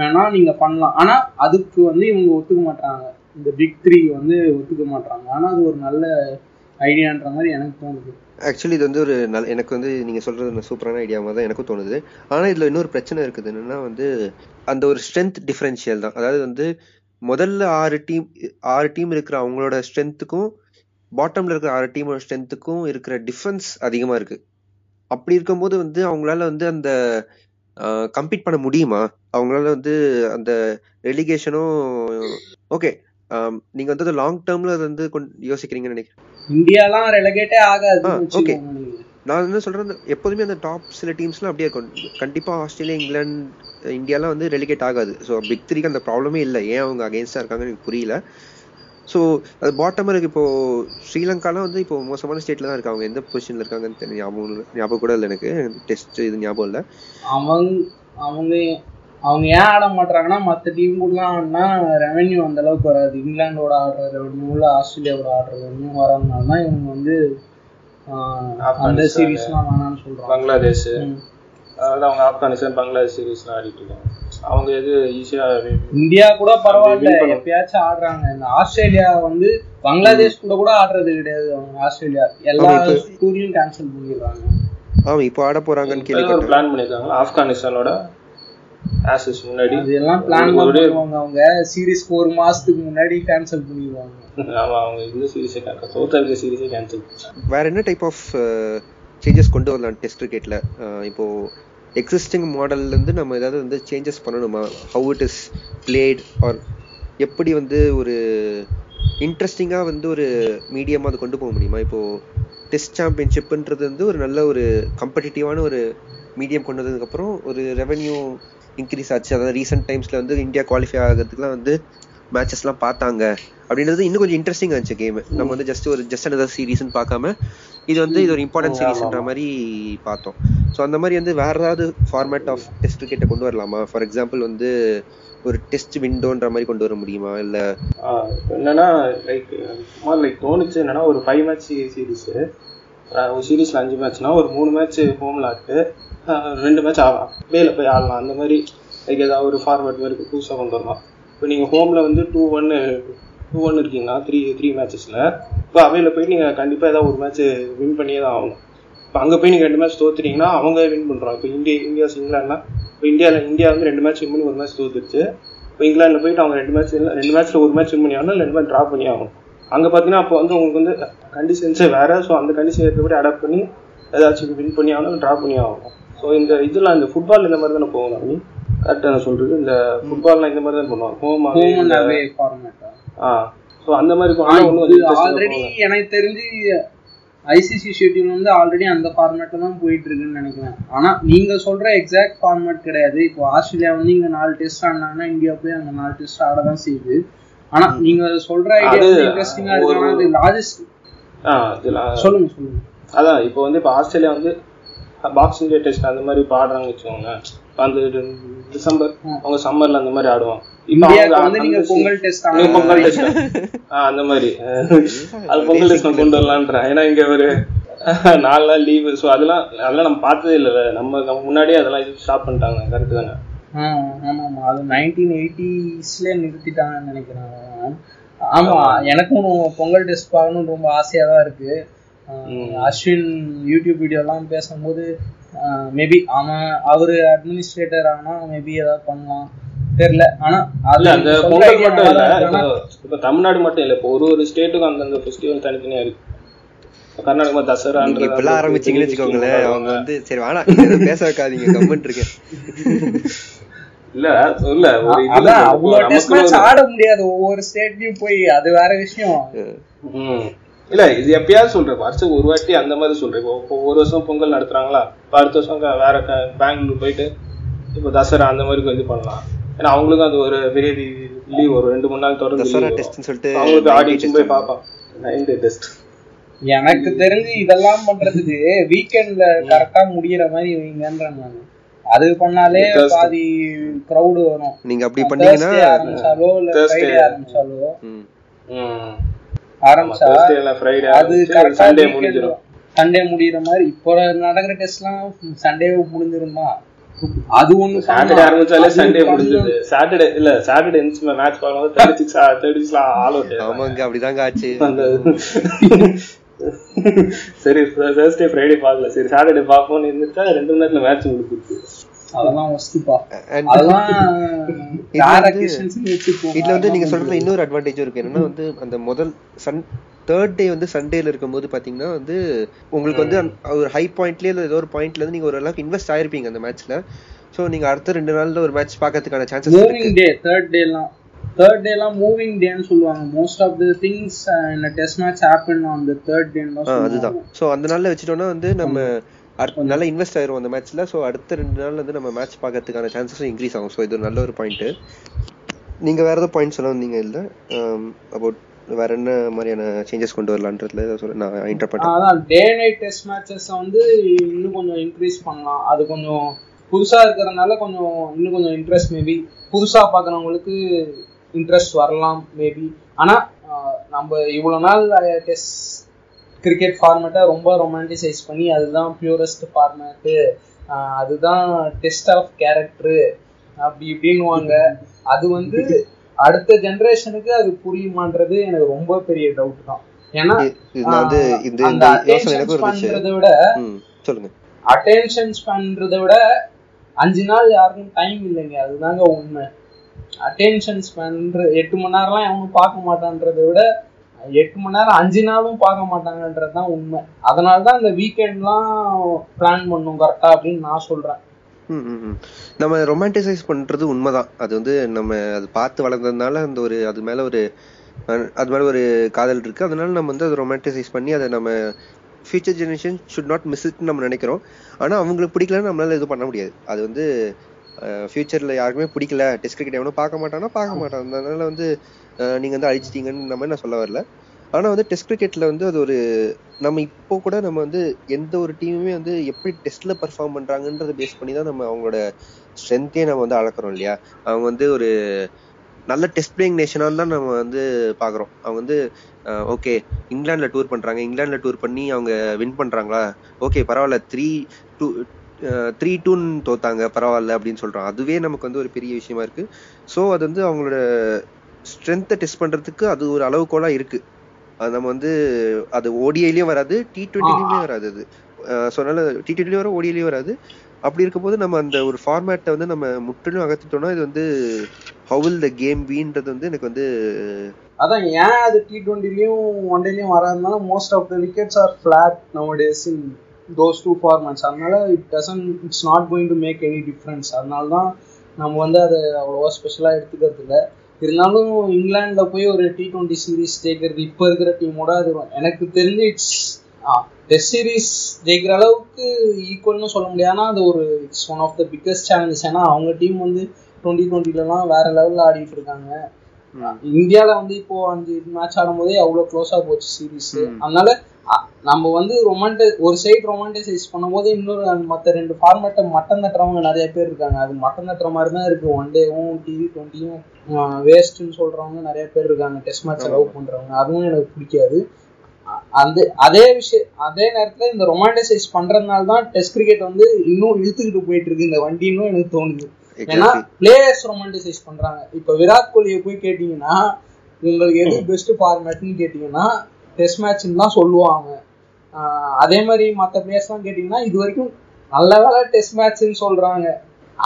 வேணா நீங்க பண்ணலாம். ஆனா அதுக்கு வந்து இவங்க ஒத்துக்க மாட்டாங்க, இந்த பிக் த்ரீ வந்து ஒத்துக்க மாட்டாங்க. ஆனா அது ஒரு நல்ல ஐடியான்ற மாதிரி எனக்கு தோணுது. ஆக்சுவலி இது வந்து ஒரு நல்ல, எனக்கு வந்து நீங்க சொல்றது சூப்பரான ஐடியாவாக தான் எனக்கும் தோணுது. ஆனா இதுல இன்னொரு பிரச்சனை இருக்குது என்னன்னா வந்து அந்த ஒரு ஸ்ட்ரென்த் டிஃபரன்ஷியல் தான். அதாவது வந்து முதல்ல ஆறு டீம் ஆறு டீம் இருக்கிற அவங்களோட ஸ்ட்ரென்த்துக்கும் பாட்டம்ல இருக்கிற ஆறு டீமோட ஸ்ட்ரென்த்துக்கும் இருக்கிற டிஃபரன்ஸ் அதிகமா இருக்கு. அப்படி இருக்கும்போது வந்து அவங்களால வந்து அந்த கம்பீட் பண்ண முடியுமா? அவங்களால வந்து அந்த ரெலிகேஷனும் ஓகே. நீங்க வந்து அது லாங் டேர்ம்ல அது வந்து யோசிக்கிறீங்கன்னு நினைக்கிறேன். இந்தியாலாம் ரெலிகேட்டே ஆகாது. ஓகே, நான் என்ன சொல்றேன், எப்போதுமே அந்த டாப் சில டீம்ஸ்லாம் அப்படியே இருக்கும். கண்டிப்பாக ஆஸ்திரேலியா, இங்கிலாந்து, இந்தியாலாம் வந்து ரெலிகேட் ஆகாது. ஸோ பிக் த்ரீக்கு அந்த ப்ராப்ளமே இல்லை. ஏன் அவங்க அகெயின்ஸ்டாக இருக்காங்கன்னு எனக்கு புரியல. ஸோ அது பாட்டமாக இருக்குது. இப்போது ஸ்ரீலங்காலாம் வந்து இப்போ மோசமான ஸ்டேட்டில் தான் இருக்காங்க. அவங்க எந்த பொசிஷனில் இருக்காங்கன்னு தெரியும் ஞாபகம் ஞாபகம் கூட இல்லை எனக்கு. டெஸ்ட் இது ஞாபகம் இல்லை. அவங்க அவங்க அவங்க ஏன் ஆட மாட்டாங்கன்னா மற்ற டீம் கூடலாம் ஆடினா ரெவென்யூ அந்த அளவுக்கு வராது. இங்கிலாண்டோட ஆடுற ரெவென்யூவில் ஆஸ்திரேலியாவோட ஆடுற ரெவென்யூ வரதுனால தான் இவங்க வந்து அந்த சீரீஸ்லாம் வேணான்னு சொல்கிறாங்க. பங்களாதேஷ், அதாவது அவங்க ஆப்கானிஸ்தான் பங்களாதேஷ் சீரீஸ்லாம் ஆடிட்டு இருக்காங்க. அவங்க எது ஈஸியா இந்தியா கூட பரவாயில்ல எப்பயாச்சும் ஆடுறாங்க. இந்த ஆஸ்திரேலியா வந்து பங்களாதேஷ் கூட கூட ஆடுறது கிடையாது. அவங்க ஆஸ்திரேலியா எல்லா டூரையும் கேன்சல் பண்ணிடுறாங்க. ஆமா, இப்போ ஆட போறாங்கன்னு கேள்விப்பட்டேன். பிளான் பண்ணிருக்காங்க ஆப்கானிஸ்தானோட ஆஷஸ் முன்னாடி இதெல்லாம் பிளான் பண்ணுவாங்க. அவங்க சீரிஸ் நாலு மாசத்துக்கு முன்னாடி கேன்சல் பண்ணிடுவாங்க. ஆமா, அவங்க இந்த சீரிஸை கேன்சல், சவுத் ஆப்பிரிக்கா சீரிஸை கேன்சல். வேற என்ன டைப் ஆஃப் சேஞ்சஸ் கொண்டு வரலாம் டெஸ்ட் கிரிக்கெட்ல? இப்போ எக்ஸிஸ்டிங் மாடல்லேருந்து நம்ம ஏதாவது வந்து சேஞ்சஸ் பண்ணணுமா? How it is played or எப்படி வந்து ஒரு இன்ட்ரெஸ்டிங்காக வந்து ஒரு மீடியமாக அது கொண்டு போக முடியுமா? இப்போது டெஸ்ட் சாம்பியன்ஷிப்புன்றது வந்து ஒரு நல்ல ஒரு காம்படிட்டிவான ஒரு மீடியம் கொண்டு வந்ததுக்கப்புறம் ஒரு ரெவென்யூ இன்க்ரீஸ் ஆச்சு. அதாவது ரீசெண்ட் டைம்ஸில் வந்து இந்தியா குவாலிஃபை ஆகிறதுக்குலாம் வந்து மேட்சஸ்லாம் பார்த்தாங்க அப்படின்றது இன்னும் கொஞ்சம் இன்ட்ரெஸ்டிங்காக இருந்துச்சு கேம். நம்ம வந்து ஜஸ்ட் ஒரு ஜஸ்ட் அனதர் சீரீஸ்ன்னு பார்க்காம இது வந்து இது ஒரு இம்பார்ட்டன்ட் சீரீஸ்ன்ற மாதிரி பார்த்தோம். ஸோ அந்த மாதிரி வந்து வேறு ஏதாவது ஃபார்மேட் ஆஃப் டெஸ்ட் கிரிக்கெட்டை கொண்டு வரலாமா? ஃபார் எக்ஸாம்பிள் வந்து ஒரு டெஸ்ட் விண்டோன்ற மாதிரி கொண்டு வர முடியுமா? இல்லை என்னன்னா லைக் லைக் தோணுச்சு என்னன்னா ஒரு ஃபைவ் மேட்ச் சீரீஸு, ஒரு சீரீஸில் அஞ்சு மேட்ச்னா ஒரு மூணு மேட்ச் ஹோமில் ஆட்டு, ரெண்டு மேட்ச் ஆகலாம் வேலை போய் ஆடலாம். அந்த மாதிரி லைக் ஏதாவது ஒரு ஃபார்மேட் மாதிரி புதுசாக கொண்டு வரலாம். இப்போ நீங்கள் ஹோமில் வந்து டூ ஒன்று டூ ஒன்று இருக்கீங்கன்னா த்ரீ த்ரீ மேட்சஸில் இப்போ அவையில் போய் நீங்கள் கண்டிப்பாக ஏதாவது ஒரு மேட்ச்சு வின் பண்ணியே தான் ஆகணும். இப்போ அங்கே போய் நீங்கள் ரெண்டு மேட்ச் தோற்றுட்டிங்கன்னா அவங்க வின் பண்ணுறாங்க. இப்போ இந்தியா இந்தியாஸ் இங்கிலாண்டுனா இப்போ இந்தியாவில் இந்தியா வந்து ரெண்டு மேட்ச் வின் பண்ணி ஒரு மேட்ச் தோத்துருச்சு. இப்போ இங்கிலாண்டில் போயிட்டு அவங்க ரெண்டு மேட்ச் இல்லை ரெண்டு மேட்ச்சில் ஒரு மேட்ச் வின் பண்ணி ஆகணும், ரெண்டு மேட்ச் ட்ரா பண்ணி ஆகும். அங்கே பார்த்தீங்கன்னா அப்போ வந்து உங்களுக்கு வந்து கண்டிஷன்ஸே வேறு. ஸோ அந்த கண்டிஷன் ஏற்றபடி அடாப்ட் பண்ணி ஏதாச்சும் வின் பண்ணி ஆகணும், ட்ரா பண்ணி ஆகணும். ஸோ இந்த இதெல்லாம் இந்த ஃபுட்பால் இந்த மாதிரி தானே போகணும். அப்படி கரெக்டாக நான் சொல்கிறது இந்த ஃபுட்பால்லாம் இந்த மாதிரி தான் பண்ணுவாங்க. ஹோம் ஆ ஸோ அந்த மாதிரி ஆல்ரெடி எனக்கு தெரிஞ்சு ஐசிசி ஷெட்யூல் வந்து ஆல்ரெடி அந்த ஃபார்மேட்டை தான் போயிட்டு இருக்குன்னு நினைக்கிறேன். ஆனால் நீங்கள் சொல்கிற எக்ஸாக்ட் ஃபார்மேட் கிடையாது. இப்போ ஆஸ்திரேலியா வந்து இங்கே நாலு டெஸ்ட் ஆடினாங்கன்னா இந்தியா போய் அங்கே நாலு டெஸ்ட் ஆட தான் செய்யுது. ஆனால் நீங்கள் சொல்கிற ஐடியா இன்ட்ரெஸ்டிங்காக இருக்குன்னா அது லாஜிஸ்ட். ஆ சொல்லுங்க சொல்லுங்க. அதான் இப்போ வந்து இப்போ ஆஸ்திரேலியா வந்து பாக்ஸிங் டே டெஸ்ட் அந்த மாதிரி இப்போ ஆடுறாங்கன்னு வச்சுக்கோங்க. இப்போ அந்த டிசம்பர் அவங்க சம்மரில் அந்த மாதிரி ஆடுவாங்க. பொங்கல் டெஸ்ட் அந்த மாதிரி அது பொங்கல் டெஸ்ட் கொண்டு வரலான்றேன். ஏன்னா இங்க ஒரு நாலு நாள் லீவு. ஸோ அதெல்லாம் அதெல்லாம் நம்ம பார்த்ததே இல்ல. நம்ம முன்னாடியே அதெல்லாம் ஸ்டாப் பண்ணிட்டாங்க. கரெக்ட் தானே? ஆமா ஆமா, அது நைன்டீன் எயிட்டிஸ்ல நிறுத்திட்டாங்கன்னு நினைக்கிறேன். ஆமா, எனக்கும் பொங்கல் டெஸ்ட் பார்க்கணும்னு ரொம்ப ஆசையா தான் இருக்கு. அஸ்வின் யூடியூப் வீடியோ எல்லாம் பேசும்போது மேபி அவன் அவரு அட்மினிஸ்ட்ரேட்டர் ஆனா மேபி ஏதாவது பண்ணலாம் தெரியல. ஆனா அது அந்த பொங்கல் மட்டும் இல்ல, இப்ப தமிழ்நாடு மட்டும் இல்ல, இப்போ ஒரு ஒரு ஸ்டேட்டுக்கும் அந்தந்த ஃபெஸ்டிவல் தனித்தனியா இருக்கு. கர்நாடகா தசரான்ற இப்பெல்லாம் ஆரம்பிச்சீங்கன்னு வச்சுக்கோங்களேன். அவங்க வந்து சரி வேணா பேச வைக்காதீங்க கமெண்ட் இருக்கு இல்ல இல்ல ஒரு இதுல அவ்வளவு டெஸ்ட் மேட்ச் ஆட முடியாது ஒவ்வொரு ஸ்டேட்லயும் போய். அது வேற விஷயம். இல்ல இது எப்பயாவது சொல்றேன், வருஷத்துக்கு ஒரு வாட்டி அந்த மாதிரி சொல்றேன். இப்போ ஒரு வருஷம் பொங்கல் நடத்துறாங்களா, இப்போ அடுத்த வருஷம் வேற பெங்களூர் போயிட்டு இப்போ தசரா அந்த மாதிரி இது பண்ணலாம். ஏன்னா அவங்களுக்கும் அது ஒரு பெரிய லீவ், ஒரு ரெண்டு மூணு நாள் தொடர்ந்து அவங்களுக்கு ஆடியன்ஸ் போய் பார்ப்பான். நைன் டே டெஸ்ட் எனக்கு தெரிஞ்சு இதெல்லாம் பண்றதுக்கு வீக்கெண்ட்ல கரெக்டா முடியற மாதிரி வைங்கன்றாங்க. அது பண்ணாலே பாதி கிரவுடு வரும். நீங்க அப்படி பண்ணீங்கன்னா ஆரம்பிச்சாலோ இல்ல ஃப்ரைடே ஆரம்பிச்சாலோ ஆரம்பிச்சா அது சண்டே முடிஞ்சிடும். சண்டே முடியற மாதிரி இப்போ நடக்கிற டெஸ்ட்லாம் சண்டே முடிஞ்சிருமா? அது ஒண்ணு சாட்டர்டே ஆரம்பிச்சாலே சண்டே முடிஞ்சது. சாட்டர்டே இல்ல சாட்டர்டே இருந்து மேட்ச் பாக்கும்போது முப்பத்தி ஆறு முப்பத்தி ஆறு ஆல் அவுட். ஆமாங்க, அப்படி தான் ஆச்சு. சரி Thursday Friday பார்க்கல, சரி சாட்டர்டே பாப்போம்னு இருந்துட்டா ரெண்டு நேரத்துல மேட்ச் முடிஞ்சிடுச்சு. அதெல்லாம் ஒஸ்திப்பா, அதெல்லாம் டைரக்ஷன்ஸ்ல வெச்சு போங்க. இதுல வந்து நீங்க சொல்ற இன்னொரு அட்வான்டேஜ் இருக்கு. என்னன்னா வந்து அந்த முதல் சன் தேர்ட் டே வந்து சண்டேல இருக்கும்போது பாத்தீங்கன்னா வந்து உங்களுக்கு வந்து ஒரு ஹை பாயிண்ட்லயே ஏதோ ஒரு பாயிண்ட்ல இருந்து நீங்க ஒரு அளவுக்கு இன்வெஸ்ட் ஆயிருப்பீங்க அந்த மேட்ச்ல. சோ நீங்க அடுத்த ரெண்டு நாள்ல ஒரு மேட்ச் பாக்கிறதுக்கான சான்சஸ் இருக்கு. மூவிங் டே தேர்ட் டே எல்லாம் தேர்ட் டே எல்லாம் மூவிங் டேன்னு சொல்லுவாங்க. Most of the things in a test match happen on the third day ன்னு சொல்லுவாங்க. அதுதான். சோ அந்த நாள்ல வெச்சிட்டோம்னா வந்து நம்ம அடுத்த நல்லா இன்வெஸ்ட் ஆயிரும் அந்த மேட்ச்ல. சோ அடுத்த ரெண்டு நாள்ல வந்து நம்ம மேட்ச் பாக்கிறதுக்கான சான்சஸும் இன்க்ரீஸ் ஆகும். சோ இது ஒரு நல்ல ஒரு பாயிண்ட். நீங்க வேற ஏதாவது பாயிண்ட் சொல்ல வந்தீங்க இல்ல அபௌட் வேற என்ன மாதிரியான சேஞ்சஸ் கொண்டு வரலான்றதுல சொல்ல நான் இன்டர்பிரட் பண்ணேன். அதான் டே நைட் டெஸ்ட் மேட்சஸ் வந்து இன்னும் கொஞ்சம் இன்க்ரீஸ் பண்ணலாம். அது கொஞ்சம் புதுசா இருக்கிறதுனால கொஞ்சம் இன்னும் கொஞ்சம் இன்ட்ரெஸ்ட் மேபி புதுசா பார்க்குறவங்களுக்கு இன்ட்ரெஸ்ட் வரலாம் மேபி. ஆனா நம்ம இவ்வளவு நாள் டெஸ்ட் கிரிக்கெட் ஃபார்மேட்டை ரொம்ப ரொமான்டிசைஸ் பண்ணி அதுதான் பியூரஸ்ட் ஃபார்மேட்டு, அதுதான் டெஸ்ட் ஆஃப் கேரக்டரு அப்படி இப்படின்னுவாங்க. அது வந்து அடுத்த ஜெனரேஷனுக்கு அது புரியுமான்றது எனக்கு ரொம்ப பெரிய டவுட் தான். ஏன்னா விட சொல்லுங்க அட்டென்ஷன் ஸ்பேன்றதை விட அஞ்சு நாள் யாருக்கும் டைம் இல்லைங்க. அதுதாங்க உண்மை. அட்டென்ஷன் ஸ்பேன் எட்டு மணி நேரம்லாம் எவனும் பார்க்க மாட்டான்றதை விட எட்டு மணி நேரம் அஞ்சு நாளும் பார்க்க மாட்டாங்கன்றது தான் உண்மை. அதனாலதான் இந்த வீக்கெண்ட்லாம் பிளான் பண்ணும் கரெக்டா அப்படின்னு நான் சொல்றேன். நம்ம ரொமான்டிசைஸ் பண்றது உண்மைதான். அது வந்து நம்ம அது பார்த்து வளர்ந்ததுனால அந்த ஒரு அது மேல ஒரு அது மாதிரி ஒரு காதல் இருக்குது. அதனால் நம்ம வந்து அதை ரொமான்டிசைஸ் பண்ணி அதை நம்ம future generation should not miss இட்னு நம்ம நினைக்கிறோம். ஆனால் அவங்களுக்கு பிடிக்கலன்னு நம்மளால் எதுவும் பண்ண முடியாது. அது வந்து ஃபியூச்சரில் யாருக்குமே பிடிக்கல, டிஸ்கிரிக்ட் எவனும் பார்க்க மாட்டானா பார்க்க மாட்டான். அதனால் வந்து நீங்கள் வந்து அழிச்சிட்டீங்கன்னு நம்ம நான் சொல்ல வரல. ஆனால் வந்து டெஸ்ட் கிரிக்கெட்டில் வந்து அது ஒரு நம்ம இப்போ கூட நம்ம வந்து எந்த ஒரு டீமுமே வந்து எப்படி டெஸ்ட்டில் பர்ஃபார்ம் பண்ணுறாங்கன்றதை பேஸ் பண்ணி தான் நம்ம அவங்களோட ஸ்ட்ரென்த்தையே நம்ம வந்து அளக்கிறோம் இல்லையா. அவங்க வந்து ஒரு நல்ல டெஸ்ட் பிளேயிங் நேஷனாக தான் நம்ம வந்து பார்க்குறோம். அவங்க வந்து ஓகே இங்கிலாண்டில் டூர் பண்ணுறாங்க, இங்கிலாண்டில் டூர் பண்ணி அவங்க வின் பண்ணுறாங்களா, ஓகே பரவாயில்ல த்ரீ டூ த்ரீ டூன்னு தோத்தாங்க பரவாயில்ல அப்படின்னு சொல்கிறோம். அதுவே நமக்கு வந்து ஒரு பெரிய விஷயமா இருக்குது. ஸோ அது வந்து அவங்களோட ஸ்ட்ரென்த்தை டெஸ்ட் பண்ணுறதுக்கு அது ஒரு அளவுகோலாக இருக்குது. அது நம்ம வந்து அது ஓடிஐலையும் வராது, டி ட்வெண்ட்டிலையும் வராது. அது ஸோ அதனால டி ட்வெண்ட்டிலையும் வரும், ஓடிஐலையும் வராது. அப்படி இருக்கும்போது நம்ம அந்த ஒரு ஃபார்மேட்டை வந்து நம்ம முற்றிலும் அகற்றிட்டோம்னா இது வந்து ஹவுல் த கேம் வீன்றது வந்து எனக்கு வந்து அதான். ஏன் அது டி ட்வெண்ட்டிலையும் ஒன் டேலையும் வராதுனால most of the wickets are flat nowadays in those two formats. அதனால it doesn't it's not going to make any difference. அதனால தான் நம்ம வந்து அதை அவ்வளோவா ஸ்பெஷலாக எடுத்துக்கிறது இல்லை. இருந்தாலும் இங்கிலாண்டில் போய் ஒரு டி ட்வெண்ட்டி சீரீஸ் ஜெயிக்கிறது இப்போ இருக்கிற டீமோட அது எனக்கு தெரிஞ்சு இட்ஸ் டெஸ்ட் சீரீஸ் ஜெயிக்கிற அளவுக்கு ஈக்குவல்னு சொல்ல முடியாதுன்னா அது ஒரு it's one of the biggest challenges. ஏன்னா அவங்க டீம் வந்து டுவெண்ட்டி டுவெண்ட்டிலலாம் வேற லெவலில் ஆடிட்டு இருக்காங்க. இந்தியாவில் வந்து இப்போ அஞ்சு மேட்ச் ஆடும் போதே அவ்வளோ க்ளோஸாக போச்சு சீரீஸ். அதனால நம்ம வந்து ரொமான்டி ஒரு சைட் ரொமான்டிசைஸ் பண்ணும்போது இன்னொரு மற்ற ரெண்டு ஃபார்மேட்டை மட்டம் தட்டுறவங்க நிறைய பேர் இருக்காங்க. அது மட்டம் தட்டுற மாதிரி தான் இருக்கு. ஒன் டேவும் டி ட்வெண்ட்டியும் வேஸ்ட்ன்னு சொல்றவங்க நிறைய பேர் இருக்காங்க, டெஸ்ட் மேட்ச் லவ் பண்றவங்க. அதுவும் எனக்கு பிடிக்காது. அந்த அதே விஷயம் அதே நேரத்தில் இந்த ரொமான்டிசைஸ் பண்றதுனால தான் டெஸ்ட் கிரிக்கெட் வந்து இன்னும் இழுத்துக்கிட்டு போயிட்டு இருக்கு இந்த வண்டின்னு எனக்கு தோணுது. ஏன்னா பிளேயர்ஸ் ரொமான்டிசைஸ் பண்றாங்க. இப்போ விராட் கோலியை போய் கேட்டீங்கன்னா உங்களுக்கு எது பெஸ்ட் ஃபார்மேட்னு கேட்டீங்கன்னா டெஸ்ட் மேட்ச்ன்னு தான் சொல்லுவாங்க. அதே மாதிரி மற்ற பிளேயர்ஸ்லாம் கேட்டிங்கன்னா இது வரைக்கும் நல்ல வேலை டெஸ்ட் மேட்ச்ன்னு சொல்கிறாங்க.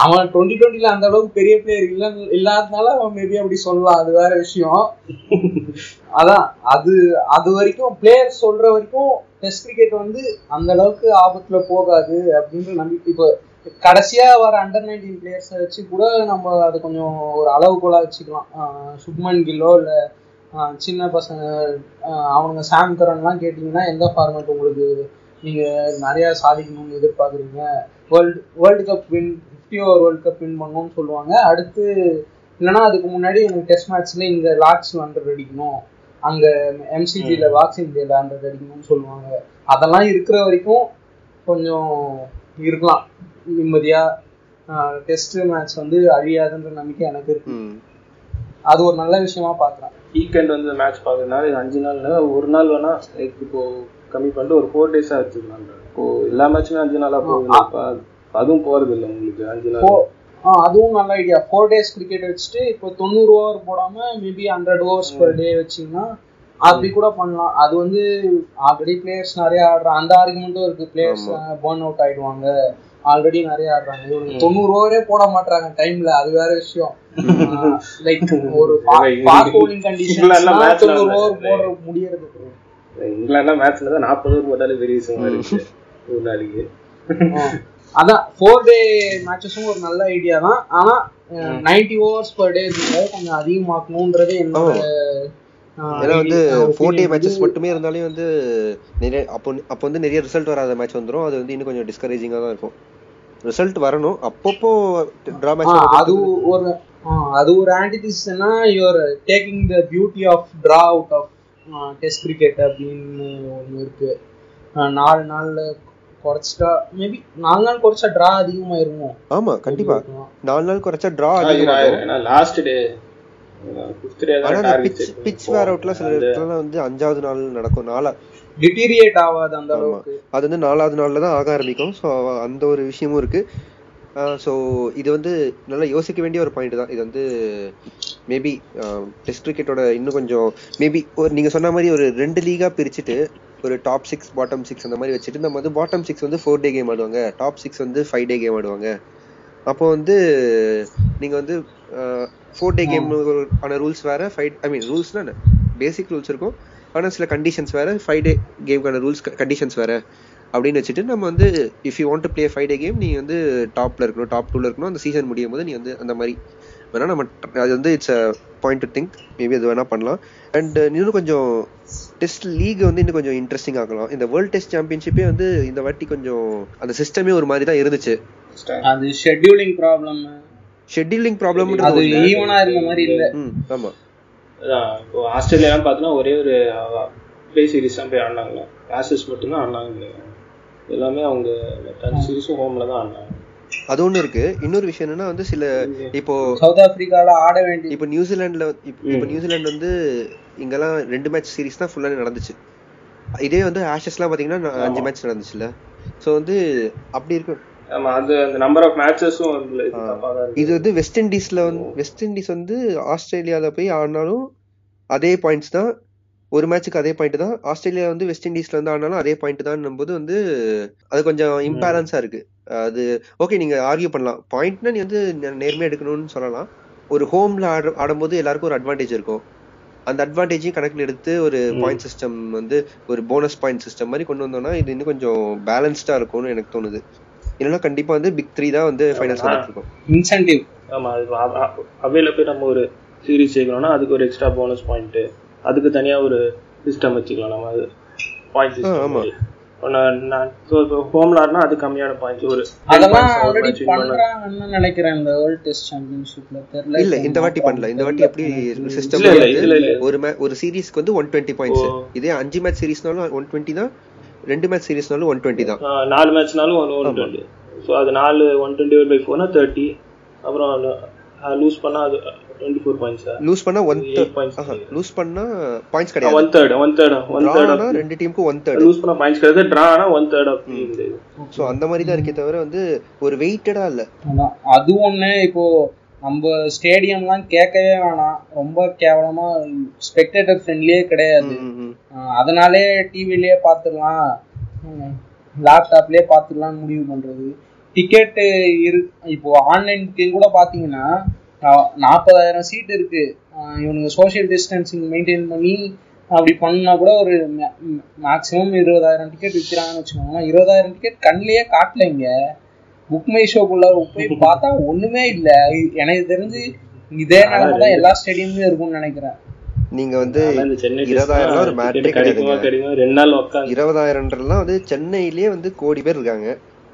அவன் டுவெண்ட்டி டுவெண்ட்டியில் அந்த அளவுக்கு பெரிய பிளேயர் இல்லை இல்லாததுனால அவன் மேபி அப்படி சொல்லலாம், அது வேற விஷயம். அதான் அது அது வரைக்கும் பிளேயர் சொல்கிற வரைக்கும் டெஸ்ட் கிரிக்கெட் வந்து அந்த அளவுக்கு ஆபத்தில் போகாது அப்படின்ற நம்பிக்கை. இப்போ கடைசியாக வர அண்டர் நைன்டீன் பிளேயர்ஸை வச்சு கூட நம்ம அது கொஞ்சம் ஒரு அளவுக்குள்ளாக வச்சுக்கலாம். சுப்மன் கில்லோ இல்லை சின்ன பசங்க அவங்க சாம் கரன்லாம் கேட்டிங்கன்னா எந்த ஃபார்மேட் உங்களுக்கு நீங்கள் நிறையா சாதிக்கணும்னு எதிர்பார்க்குறீங்க, world world cup win fifty over world cup win பண்ணணும்னு சொல்லுவாங்க. அடுத்து இல்லைனா அதுக்கு முன்னாடி எனக்கு டெஸ்ட் மேட்ச்சில் இங்கே லார்ட்ஸ் ஹண்ட்ரட் அடிக்கணும், அங்கே எம்சிஜியில் வாக்ஸிங் டேல ஹண்ட்ரட் அடிக்கணும்னு சொல்லுவாங்க. அதெல்லாம் இருக்கிற வரைக்கும் கொஞ்சம் இருக்கலாம் நிம்மதியாக. டெஸ்ட்டு மேட்ச் வந்து அழியாதுன்ற நம்பிக்கை எனக்கு இருக்கு. அது ஒரு நல்ல விஷயமா பார்க்குறேன். வீக்கெண்ட் வந்து மேட்ச் பார்க்கறதுனால இது அஞ்சு நாள்னா ஒரு நாள் வேணா இப்போ கம்மி பண்ணிட்டு ஒரு ஃபோர் டேஸா வச்சுக்கலாம். இப்போ எல்லா மேட்சுமே அஞ்சு நாளா போகுது, அதுவும் போறது இல்லை உங்களுக்கு அஞ்சு நாள். அதுவும் நல்ல ஐடியா. ஃபோர் டேஸ் கிரிக்கெட் வச்சுட்டு இப்போ தொண்ணூறு ஓவர் போடாம maybe hundred overs per day வச்சிங்கன்னா அப்படி கூட பண்ணலாம். அது வந்து ஆல்ரெடி பிளேயர்ஸ் நிறைய ஆடுற அந்த ஆர்குமெண்ட்டும் இருக்கு. பிளேயர்ஸ் பர்ன் அவுட் ஆயிடுவாங்க, ஆல்ரெடி நிறைய ஆடுறாங்க. இவங்க தொண்ணூறு ஓவரே போட மாட்டாங்க டைம்ல, அது வேற விஷயம். லைக் ஒரு ஃபாஸ்ட் போலிங் கண்டிஷன்ல தொண்ணூறு ஓவர் போட முடியறது. இங்கிலாந்துல மேட்ச்ல தான் நாற்பது ஓவர் போட்டாலே பெரிய விஷயம் இருக்கு ஒரு நாளைக்கு. அதான் ஃபோர் டே மேட்சஸும் ஒரு நல்ல ஐடியா தான். ஆனா நைன்டி ஓவர்ஸ் பர் டே கொஞ்சம் அதிகமாக்கணும்ன்றது என்னோட. ஏன்னா வந்து ஃபோர் டே மேட்சஸ் மட்டுமே இருந்தாலும் வந்து நிறைய அப்போ அப்போ வந்து நிறைய ரிசல்ட் வராத மேட்ச் வந்துடும். அது வந்து இன்னும் கொஞ்சம் டிஸ்கரேஜிங்காக தான் இருக்கும். ரிசல்ட் வரணும் அப்பப்போ ட்ரா மேட்ச். அது ஒரு அது ஒரு ஆன்டிதிஸ்னா your taking the beauty of draw out of test cricket அப்படின்னு ஒன்று இருக்கு. நாலு நாள்ல குறைச்சா மேபி நாலு நாள் குறைச்சா ட்ரா அதிகமாயிருக்கும். ஆமா கண்டிப்பா நாலு நாள் குறைச்சா ட்ரா அதிகமாயிரும். லாஸ்ட் டே அஞ்சாவது நாள் நடக்கும், அது வந்து நாலாவது நாள்ல தான் ஆக ஆரம்பிக்கும். ஸோ அந்த ஒரு விஷயமும் இருக்கு. ஸோ இது வந்து நல்லா யோசிக்க வேண்டிய ஒரு பாயிண்ட் தான். இது வந்து மேபி டெஸ்ட் கிரிக்கெட்டோட இன்னும் கொஞ்சம் மேபி ஒரு நீங்க சொன்ன மாதிரி ஒரு ரெண்டு லீகா பிரிச்சுட்டு ஒரு டாப் சிக்ஸ் பாட்டம் சிக்ஸ் அந்த மாதிரி வச்சுட்டு நம்ம வந்து பாட்டம் சிக்ஸ் வந்து ஃபோர் டே கேம் ஆடுவாங்க, டாப் சிக்ஸ் வந்து ஃபைவ் டே கேம் ஆடுவாங்க. அப்போ வந்து நீங்க வந்து ஃபோர் டே கேம் ஆன ரூல்ஸ் வேறு, ஃபைவ் ஐ மீன் ரூல்ஸ்னா என்ன பேசிக் ரூல்ஸ் இருக்கும், ஆனால் சில கண்டிஷன்ஸ் வேறு. ஃபைவ் டே கேமுக்கான ரூல்ஸ் கண்டிஷன்ஸ் வேறு அப்படின்னு வச்சுட்டு நம்ம வந்து if you want to play five day game நீ வந்து டாப்பில் இருக்கணும், டாப் டூவில் இருக்கணும். அந்த சீசன் முடியும் போது நீ வந்து அந்த மாதிரி வேணால் நம்ம அது வந்து it's point to think, maybe அது வேணா பண்ணலாம். அண்ட் இன்னும் கொஞ்சம் டெஸ்ட் லீக் வந்து இன்னும் கொஞ்சம் இன்ட்ரெஸ்டிங் ஆகலாம். இந்த வேர்ல்ட் டெஸ்ட் சாம்பியன்ஷிப்பே வந்து இந்த வாட்டி கொஞ்சம் அந்த சிஸ்டமே ஒரு மாதிரி தான் இருந்துச்சு. அது ஷெட்யூலிங் ப்ராப்ளம் ஷெட்யூலிங் ப்ராப்ளம் அது ஈவனா இருந்த மாதிரி இல்ல. ஆமா, ஆஸ்திரேலியாலாம் பார்த்தா ஒரே ஒரு ப்ளே சீரிஸ் தான் போய் ஆடினாங்களா, ஆஷஸ் மட்டும் தான் ஆடினாங்க. எல்லாமே அவங்க டெஸ்ட் சீரிஸும் ஹோம்ல தான் ஆடினாங்க. அது ஒண்ணு இருக்கு. இன்னொரு விஷயம் என்னன்னா வந்து சில இப்போ சவுத் ஆப்பிரிக்கால ஆட வேண்டிய இப்போ நியூசிலாந்துல இப்போ நியூசிலாந்து வந்து இங்கெல்லாம் ரெண்டு மேட்ச் சீரிஸ் தான் ஃபுல்லாக நடந்துச்சு. இதே வந்து ஆஷஸ்லாம் பார்த்தீங்கன்னா அஞ்சு மேட்ச் நடந்துச்சுல்ல. ஸோ வந்து அப்படி இருக்கும். இது வந்து வெஸ்ட் இண்டீஸ்ல வந்து வெஸ்ட் இண்டீஸ் வந்து ஆஸ்திரேலியாவில் போய் ஆடினாலும் அதே பாயிண்ட்ஸ் தான், ஒரு மேட்சுக்கு அதே பாயிண்ட் தான். ஆஸ்திரேலியா வந்து வெஸ்ட் இண்டீஸ்ல வந்து ஆனாலும் அதே பாயிண்ட் தான் போது வந்து அது கொஞ்சம் இம்பேலன்ஸா இருக்கு. அது ஓகே, நீங்க ஆர்கியூ பண்ணலாம் பாயிண்ட்னா நீ வந்து நேர்மையா எடுக்கணும்னு சொல்லலாம். ஒரு ஹோம்ல ஆட ஆடும்போது எல்லாருக்கும் ஒரு அட்வான்டேஜ் இருக்கும். அந்த அட்வான்டேஜையும் கணக்கில் எடுத்து ஒரு பாயிண்ட் சிஸ்டம் வந்து ஒரு போனஸ் பாயிண்ட் சிஸ்டம் மாதிரி கொண்டு வந்தோம்னா இது இன்னும் கொஞ்சம் பேலன்ஸ்டா இருக்கும்னு எனக்கு தோணுது. இல்லைன்னா கண்டிப்பா வந்து பிக் த்ரீ தான் வந்து ஃபைனல்ஸ் நடக்கும். இன்சென்டிவ் ஆமா, அவையில போய் நம்ம ஒரு சீரீஸ் சேர்க்கணும்னா அதுக்கு ஒரு எக்ஸ்ட்ரா போனஸ் பாயிண்ட், அதுக்கு தனியா ஒரு சிஸ்டம் வச்சுக்கலாம். நம்ம அது பாயிண்ட் சிஸ்டம் ஆமா நான் சோ ஹோம்ல ஆடுனா அது கம்மியான பாயிண்ட் ஒரு அதெல்லாம் ஆல்ரெடி பண்றாங்கன்னு நினைக்கிறேன். இந்த வேர்ல்ட் டெஸ்ட் சாம்பியன்ஷிப்ல தெரியல இல்ல இந்த வாட்டி பண்ணல. இந்த வாட்டி அப்படி சிஸ்டம்ல வந்து ஒரு ஒரு சீரிஸ்க்கு வந்து நூற்று இருபது பாயிண்ட்ஸ். இதே அஞ்சு மேட்ச் சீரிஸ்னாலும் நூற்று இருபது தான், ரெண்டு மேட்ச் சீரிஸ்னாலும் நூற்று இருபது தான், நாலு மேட்ச்னாலும் நூற்று இருபது. சோ அது நாலு நூற்று இருபது பை நான்கு னா முப்பது. அப்புறம் லூஸ் பண்ணா அது இருபத்தி நான்கு பாயிண்ட்ஸ். லூஸ் பண்ணா ஒன்று பாயிண்ட் லூஸ் பண்ணா பாயிண்ட்ஸ் கிடையாது. ஒன்று மூணு ஒன்று மூணு ஒன்று மூணு ரெண்டு டீமுக்கு ஒன்று மூணு லூஸ் பண்ணா பாயிண்ட்ஸ் கிடையாது. டிரானா ஒன்று மூணு ஆப் இந்த. சோ அந்த மாதிரி தான் இருக்கே தவிர வந்து ஒரு வெயிட்டடா இல்ல. அது ஒண்ணே. இப்போ நம்ம ஸ்டேடியம்லாம் கேட்கவே வேணாம், ரொம்ப கேவலமா ஸ்பெக்டேட்டர் ஃப்ரெண்ட்லியே கிடையாது. அதனாலே டிவிலயே பாத்துறலாம், லேப்டாப்லயே பாத்துறலாம் முடிவு பண்றது. டிக்கெட்டு இரு இப்போ ஆன்லைன் டிக்கெட் கூட பார்த்தீங்கன்னா நாற்பதாயிரம் சீட் இருக்கு. இவனுக்கு சோஷியல் டிஸ்டன்சிங் மெயின்டைன் பண்ணி அப்படி பண்ணா கூட ஒரு மேக்ஸிமம் இருபதாயிரம் டிக்கெட் விற்கிறாங்கன்னு வச்சுக்கோங்களேன். இருபதாயிரம் டிக்கெட் கண்ணிலேயே காட்டலைங்க. புக் மை ஷோக்குள்ள போய் பார்த்தா ஒண்ணுமே இல்லை. எனக்கு தெரிஞ்சு இதே நிலைமை தான் எல்லா ஸ்டேடியம்லயும் இருக்கும்னு நினைக்கிறேன். நீங்க வந்து இருபதாயிரம் ஒரு மேட்ரே கிடையாது. இருபதாயிரம்லாம் வந்து சென்னையிலேயே வந்து கோடி பேர் இருக்காங்க.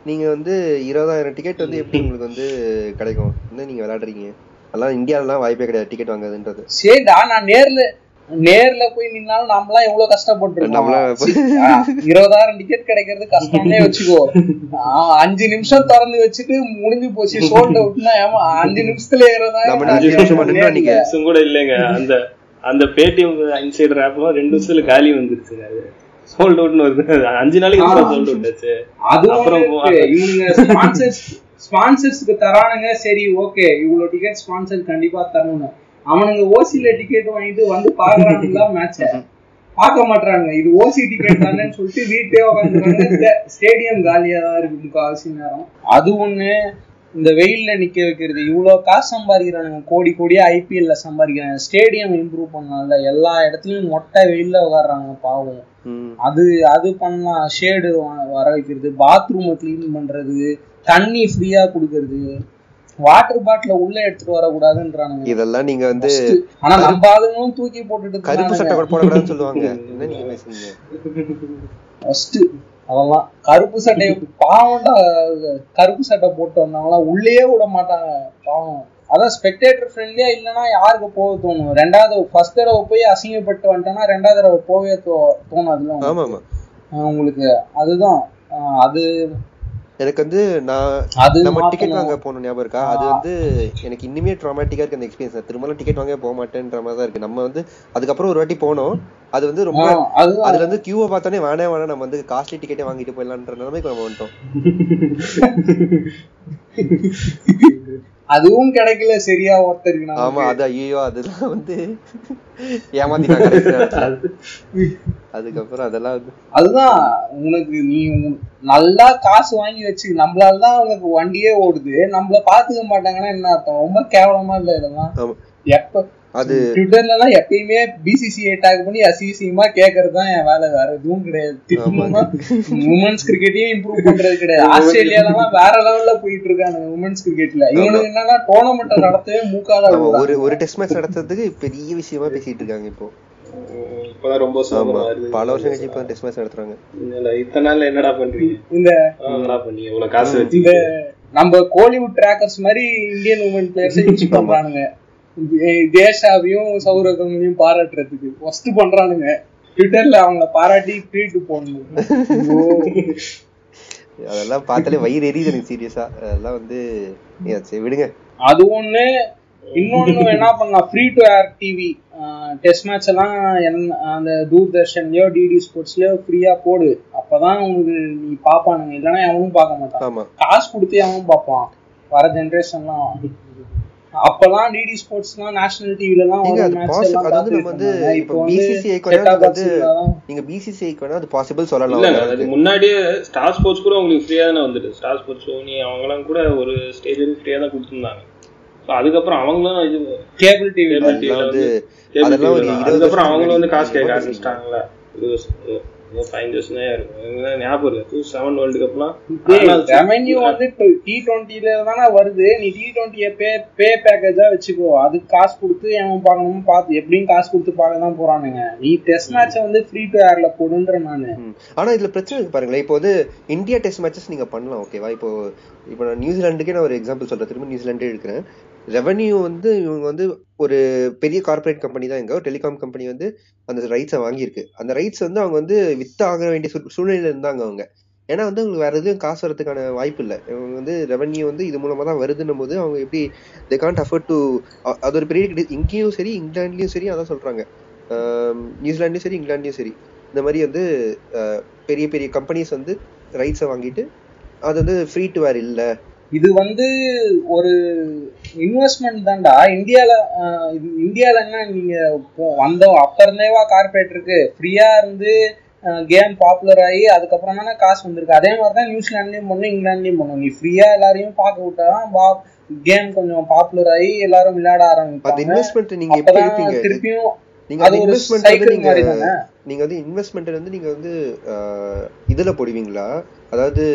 நீங்கள் வந்து இருபதாயிரம் டிக்கெட் வந்து எப்படி உங்களுக்கு வந்து கிடைக்கும்? என்ன நீங்கள் விளையாடுறீங்க? அதெல்லாம் இந்தியாவிலலாம் வாய்ப்பே கிடையாது டிக்கெட் வாங்குறதுன்றது. சரிடா, நான் நேரில் நேரில் போய் நின்னாலும் நம்மளாம் எவ்வளோ கஷ்டப்பட்டுருக்கோம். நம்மளாம் இருபதாயிரம் டிக்கெட் கிடைக்கிறது கஷ்டம்னே வச்சுக்கோ. அஞ்சு நிமிஷம் திறந்து வச்சுட்டு முடிஞ்சு போச்சு. ஷோல்ட விட்டுனா ஏமா அஞ்சு நிமிஷத்துல இருபதாயிரம் கூட இல்லைங்க. அந்த அந்த பேடிஎம் இன்சைடர் ஆப்லாம் ரெண்டு வருஷத்துல காலி வந்துருச்சு. அது சோல்ட் அவுட்னு வருது. அஞ்சு நாளைக்கு அப்புறம் சோல்ட் அவுட் ஆச்சு. அது அப்புறம் இவங்க ஸ்பான்சர்ஸ் ஸ்பான்சர்ஸ்க்கு தரானுங்க. சரி ஓகே, இவ்வளவு டிக்கெட் ஸ்பான்சர் கண்டிப்பா தரணும்னு அவனுங்க ஓசில டிக்கெட் வாங்கிட்டு வந்து பாக்குறானுங்களா மேட்ச? பார்க்க மாட்டானுங்க. இது ஓசி டிக்கெட் தானே சொல்லிட்டு வீட்டே உட்காந்துருக்காங்க. ஸ்டேடியம் காலியா தான் இருக்கு முக்கால்வாசி நேரம். அது ஒண்ணு. இந்த வெயில்ல நிக்க வைக்கிறது. இவ்வளவு காசு சம்பாதிக்கிறானுங்க, கோடி கோடியா ஐபிஎல்ல சம்பாதிக்கிறாங்க. ஸ்டேடியம் இம்ப்ரூவ் பண்ணலாம்ல. எல்லா இடத்துலயும் மொட்டை வெயில்ல உட்காடுறாங்க பாவம். அது அது பண்ணலாம். ஷேடு வர வைக்கிறது, பாத்ரூம் கிளீன் பண்றது, தண்ணி ஃப்ரீயா குடுக்கறது, வாட்டர் பாட்டில உள்ள எடுத்துட்டு வரக்கூடாதுன்றானுங்க. இதெல்லாம் நீங்க வந்து ஆனா நம்ம ஆளுங்களும் தூக்கி போட்டுட்டு கருப்பு சட்டை போடக்கூடாதுன்னு சொல்லுவாங்க. என்ன நீங்க பேசுறீங்க? ஃபர்ஸ்ட் அதெல்லாம் கருப்பு சட்டை பாவம்டா. கருப்பு சட்டை போட்டு வந்தாங்களா உள்ளே விட மாட்டாங்க பாவம். அதான் ஸ்பெக்டேட்டர் ஃப்ரெண்ட்லியா இல்லைன்னா யாருக்கு போக தோணும்? ரெண்டாவது ஃபர்ஸ்ட் தடவை போய் அசிங்கப்பட்டு வந்துட்டோம்னா ரெண்டாவது தடவை போவே தோ தோணாதுல உங்களுக்கு. அதுதான் அது எனக்கு வந்து நான் அது நம்ம டிக்கெட் வாங்க போகணும் ஞாபகம் இருக்கா? அது வந்து எனக்கு இன்னுமே ட்ராமேட்டிக்காக இருக்குது அந்த எக்ஸ்பீரியன்ஸ். நான் திரும்பலாம் டிக்கெட் வாங்க போக மாட்டேன்ற மாதிரி தான் இருக்குது. நம்ம வந்து அதுக்கப்புறம் ஒரு வாட்டி போனோம். அது வந்து ரொம்ப அதில் வந்து கியூவை பார்த்தோன்னே வேணே வேணா நம்ம வந்து காஸ்ட்லி டிக்கெட்டே வாங்கிட்டு போயிடலான்ற நிலைமைக்கு நம்ம வந்துட்டோம். அதுவும் கிடைக்கல சரியா ஒருத்தருக்கு. ஆமா, அது ஐயோ அதெல்லாம் வந்து ஏமாத்திட்டாங்க. அதுக்கப்புறம் அதெல்லாம் அதுதான் உனக்கு நீ நல்லா காசு வாங்கி வச்சு நம்மளாலதான் உனக்கு வண்டியே ஓடுது. நம்மள பாத்துக்க மாட்டாங்கன்னா என்ன அர்த்தம்? ரொம்ப கேவலமா இல்ல இதெல்லாம். அது ட்விட்டர்லாம் எப்பயுமே பிசிசிஐ டாக் பண்ணி அசிசிமா கேக்குறது தான் என் வேலை, வேற எதுவும் கிடையாது. உமன்ஸ் கிரிக்கெட்டையும் இம்ப்ரூவ் பண்றது கிடையாது. ஆஸ்திரேலியாலாம் வேற லெவல்ல போயிட்டு இருக்காங்க உமன்ஸ் கிரிக்கெட்ல. இவனுக்கு என்னன்னா டோர்னமெண்ட் நடத்தவே மூக்கால ஒரு ஒரு டெஸ்ட் மேட்ச் நடத்துறதுக்கு பெரிய விஷயமா பேசிட்டு இருக்காங்க. இப்போ என்னடா பண்றீங்க இந்த காசு வச்சு நம்ம கோலிவுட் ட்ராக்கர்ஸ் மாதிரி இந்தியன் உமன் பிளேயர்ஸ் யூஸ் பண்றானுங்க. தேஷாவையும் சௌரவையும் பாராட்டுறதுக்கு ஃபர்ஸ்ட் பண்றானுங்க ட்விட்டர்ல. அவங்க பாராட்டி ட்வீட் போடணும். அதெல்லாம் பார்த்தாலே வயிறு எரியுது எனக்கு சீரியஸா. அதெல்லாம் வந்து விடுங்க. அது ஒண்ணு. இன்னொன்னு என்ன பண்ணலாம், free to air TV test match எல்லாம் அந்த தூர்தர்ஷன்லயோ டிடி ஸ்போர்ட்ஸ்லயோ ஃப்ரீயா போடு. அப்பதான் உனக்கு நீ பாப்பானுங்க. இல்லைன்னா அவனும் பார்க்க மாட்டான். காசு கொடுத்து அவனும் பார்ப்பான் வர ஜென்ரேஷன்லாம். அப்பெல்லாம் டிடி ஸ்போர்ட்ஸ்லாம் நேஷனல் டிவில தான். முன்னாடியே ஸ்டார் ஸ்போர்ட்ஸ் கூட உங்களுக்கு ஃப்ரீயா தானே வந்துட்டு. ஸ்டார் ஸ்போர்ட்ஸ் சோனி அவங்களாம் கூட ஒரு ஸ்டேஜ் ஃப்ரீயா தான் கொடுத்துருந்தாங்க. அதுக்கப்புறம் அவங்களும் இது கேபிள் டிவி வந்து அதுக்கப்புறம் அவங்களும் வந்து காசு கேட்க ஆரம்பிச்சிட்டாங்களா. பதினஞ்சு வருஷம் தான் இருக்கும் ஞாபகம் இருக்கு. டூ செவன் வேர்ல்டு கப்லாம் ரெவென்யூ வந்து டி டுவெண்ட்டில தானே வருது. நீ டி டுவெண்ட்டிய பே பே பேக்கேஜா வச்சுக்கோ. அதுக்கு காசு கொடுத்து எவன் பார்க்கணும்னு பார்த்து எப்படின்னு காசு கொடுத்து பார்க்க தான் போறானுங்க. நீ டெஸ்ட் மேட்சை வந்து ஃப்ரீ டு ஏர்ல போடுன்ற நானு. ஆனா இதுல பிரச்சனை இருக்கு பாருங்களேன். இப்போ வந்து இந்தியா டெஸ்ட் மேட்சஸ் நீங்க பண்ணலாம் ஓகேவா. இப்போ இப்போ நான் நியூசிலாண்டுக்கே நான் ஒரு எக்ஸாம்பிள் சொல்றேன். திரும்ப நியூசிலாண்டே இருக்கிறேன். ரெவென்யூ வந்து இவங்க வந்து ஒரு பெரிய கார்பரேட் கம்பெனி தான் இங்கே. ஒரு டெலிகாம் கம்பெனி வந்து அந்த ரைட்ஸை வாங்கியிருக்கு. அந்த ரைட்ஸ் வந்து அவங்க வந்து வித்து ஆக வேண்டிய சூழ்நிலையில் இருந்தாங்க அவங்க. ஏன்னா வந்து அவங்களுக்கு வேறு எதுவும் காசு வரதுக்கான வாய்ப்பு இல்லை. இவங்க வந்து ரெவன்யூ வந்து இது மூலமாக தான் வருதுன்னும் போது அவங்க எப்படி தே கான்ட் அஃபோர்ட் டு. அது ஒரு பெரிய இங்கேயும் சரி இங்கிலாண்ட்லேயும் சரி அதான் சொல்கிறாங்க. நியூசிலாண்ட்லேயும் சரி இங்கிலாண்ட்லேயும் சரி இந்த மாதிரி வந்து பெரிய பெரிய கம்பெனிஸ் வந்து ரைட்ஸை வாங்கிட்டு அது வந்து ஃப்ரீ டு வேர் இல்லை. இது வந்து ஒரு இன்வெஸ்ட்மெண்ட் தான்டா. இந்தியால இந்தியால என்ன நீங்க வந்தோம் அப்ப இருந்தேவா கார்பரேட் இருக்கு. ஃப்ரீயா இருந்து கேம் பாப்புலர் ஆகி அதுக்கப்புறம் தானே காசு வந்திருக்கு. அதே மாதிரிதான் நியூசிலாண்ட்லயும் பண்ணும் இங்கிலாண்ட்லயும் பண்ணும். நீ ஃப்ரீயா எல்லாரையும் பார்க்க விட்டாதான் கேம் கொஞ்சம் பாப்புலர் ஆகி எல்லாரும் விளையாட ஆரம்பிப்பாங்க. திருப்பியும் நீங்க வந்து இன்வெஸ்ட்மெண்ட் வந்து நீங்க வந்து இதுல போடுவீங்களா, அதாவது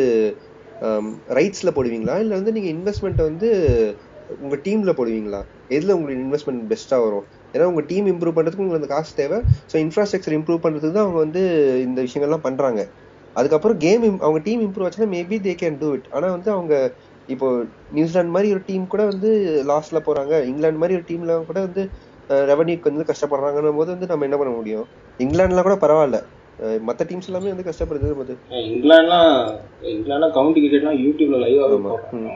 ரைட்ஸ்ல போடுவீங்களா, இல்லை வந்து நீங்கள் இன்வெஸ்ட்மெண்ட்டை வந்து உங்கள் டீமில் போடுவீங்களா, எதில் உங்களுக்கு இன்வெஸ்ட்மெண்ட் பெஸ்ட்டாக வரும். ஏன்னா உங்கள் டீம் இம்ப்ரூவ் பண்ணுறதுக்கு உங்களுக்கு அந்த காசு தேவை. ஸோ இன்ஃப்ராஸ்ட்ரக்சர் இம்ப்ரூவ் பண்ணுறதுக்கு தான் அவங்க வந்து இந்த விஷயங்கள்லாம் பண்ணுறாங்க. அதுக்கப்புறம் கேம் அவங்க டீம் இம்ப்ரூவ் ஆச்சுன்னா maybe they can do it. ஆனால் வந்து அவங்க இப்போ நியூசிலாந்து மாதிரி ஒரு டீம் கூட வந்து லாஸ்ட்ல போகிறாங்க. இங்கிலாந்து மாதிரி ஒரு டீம்லாம் கூட வந்து ரெவன்யூக்கு வந்து கஷ்டப்படுறாங்கன்னும் போது வந்து நம்ம என்ன பண்ண முடியும். இங்கிலாந்துலாம் கூட பரவாயில்ல, மற்ற டீம்ஸ் எல்லாமே வந்து கஷ்டப்படுது. இங்கிலாந்துலாம் இங்கிலாந்துலாம் கவுண்டி கிரிக்கெட்லாம் யூடியூப்ல லைவ் ஆகுது.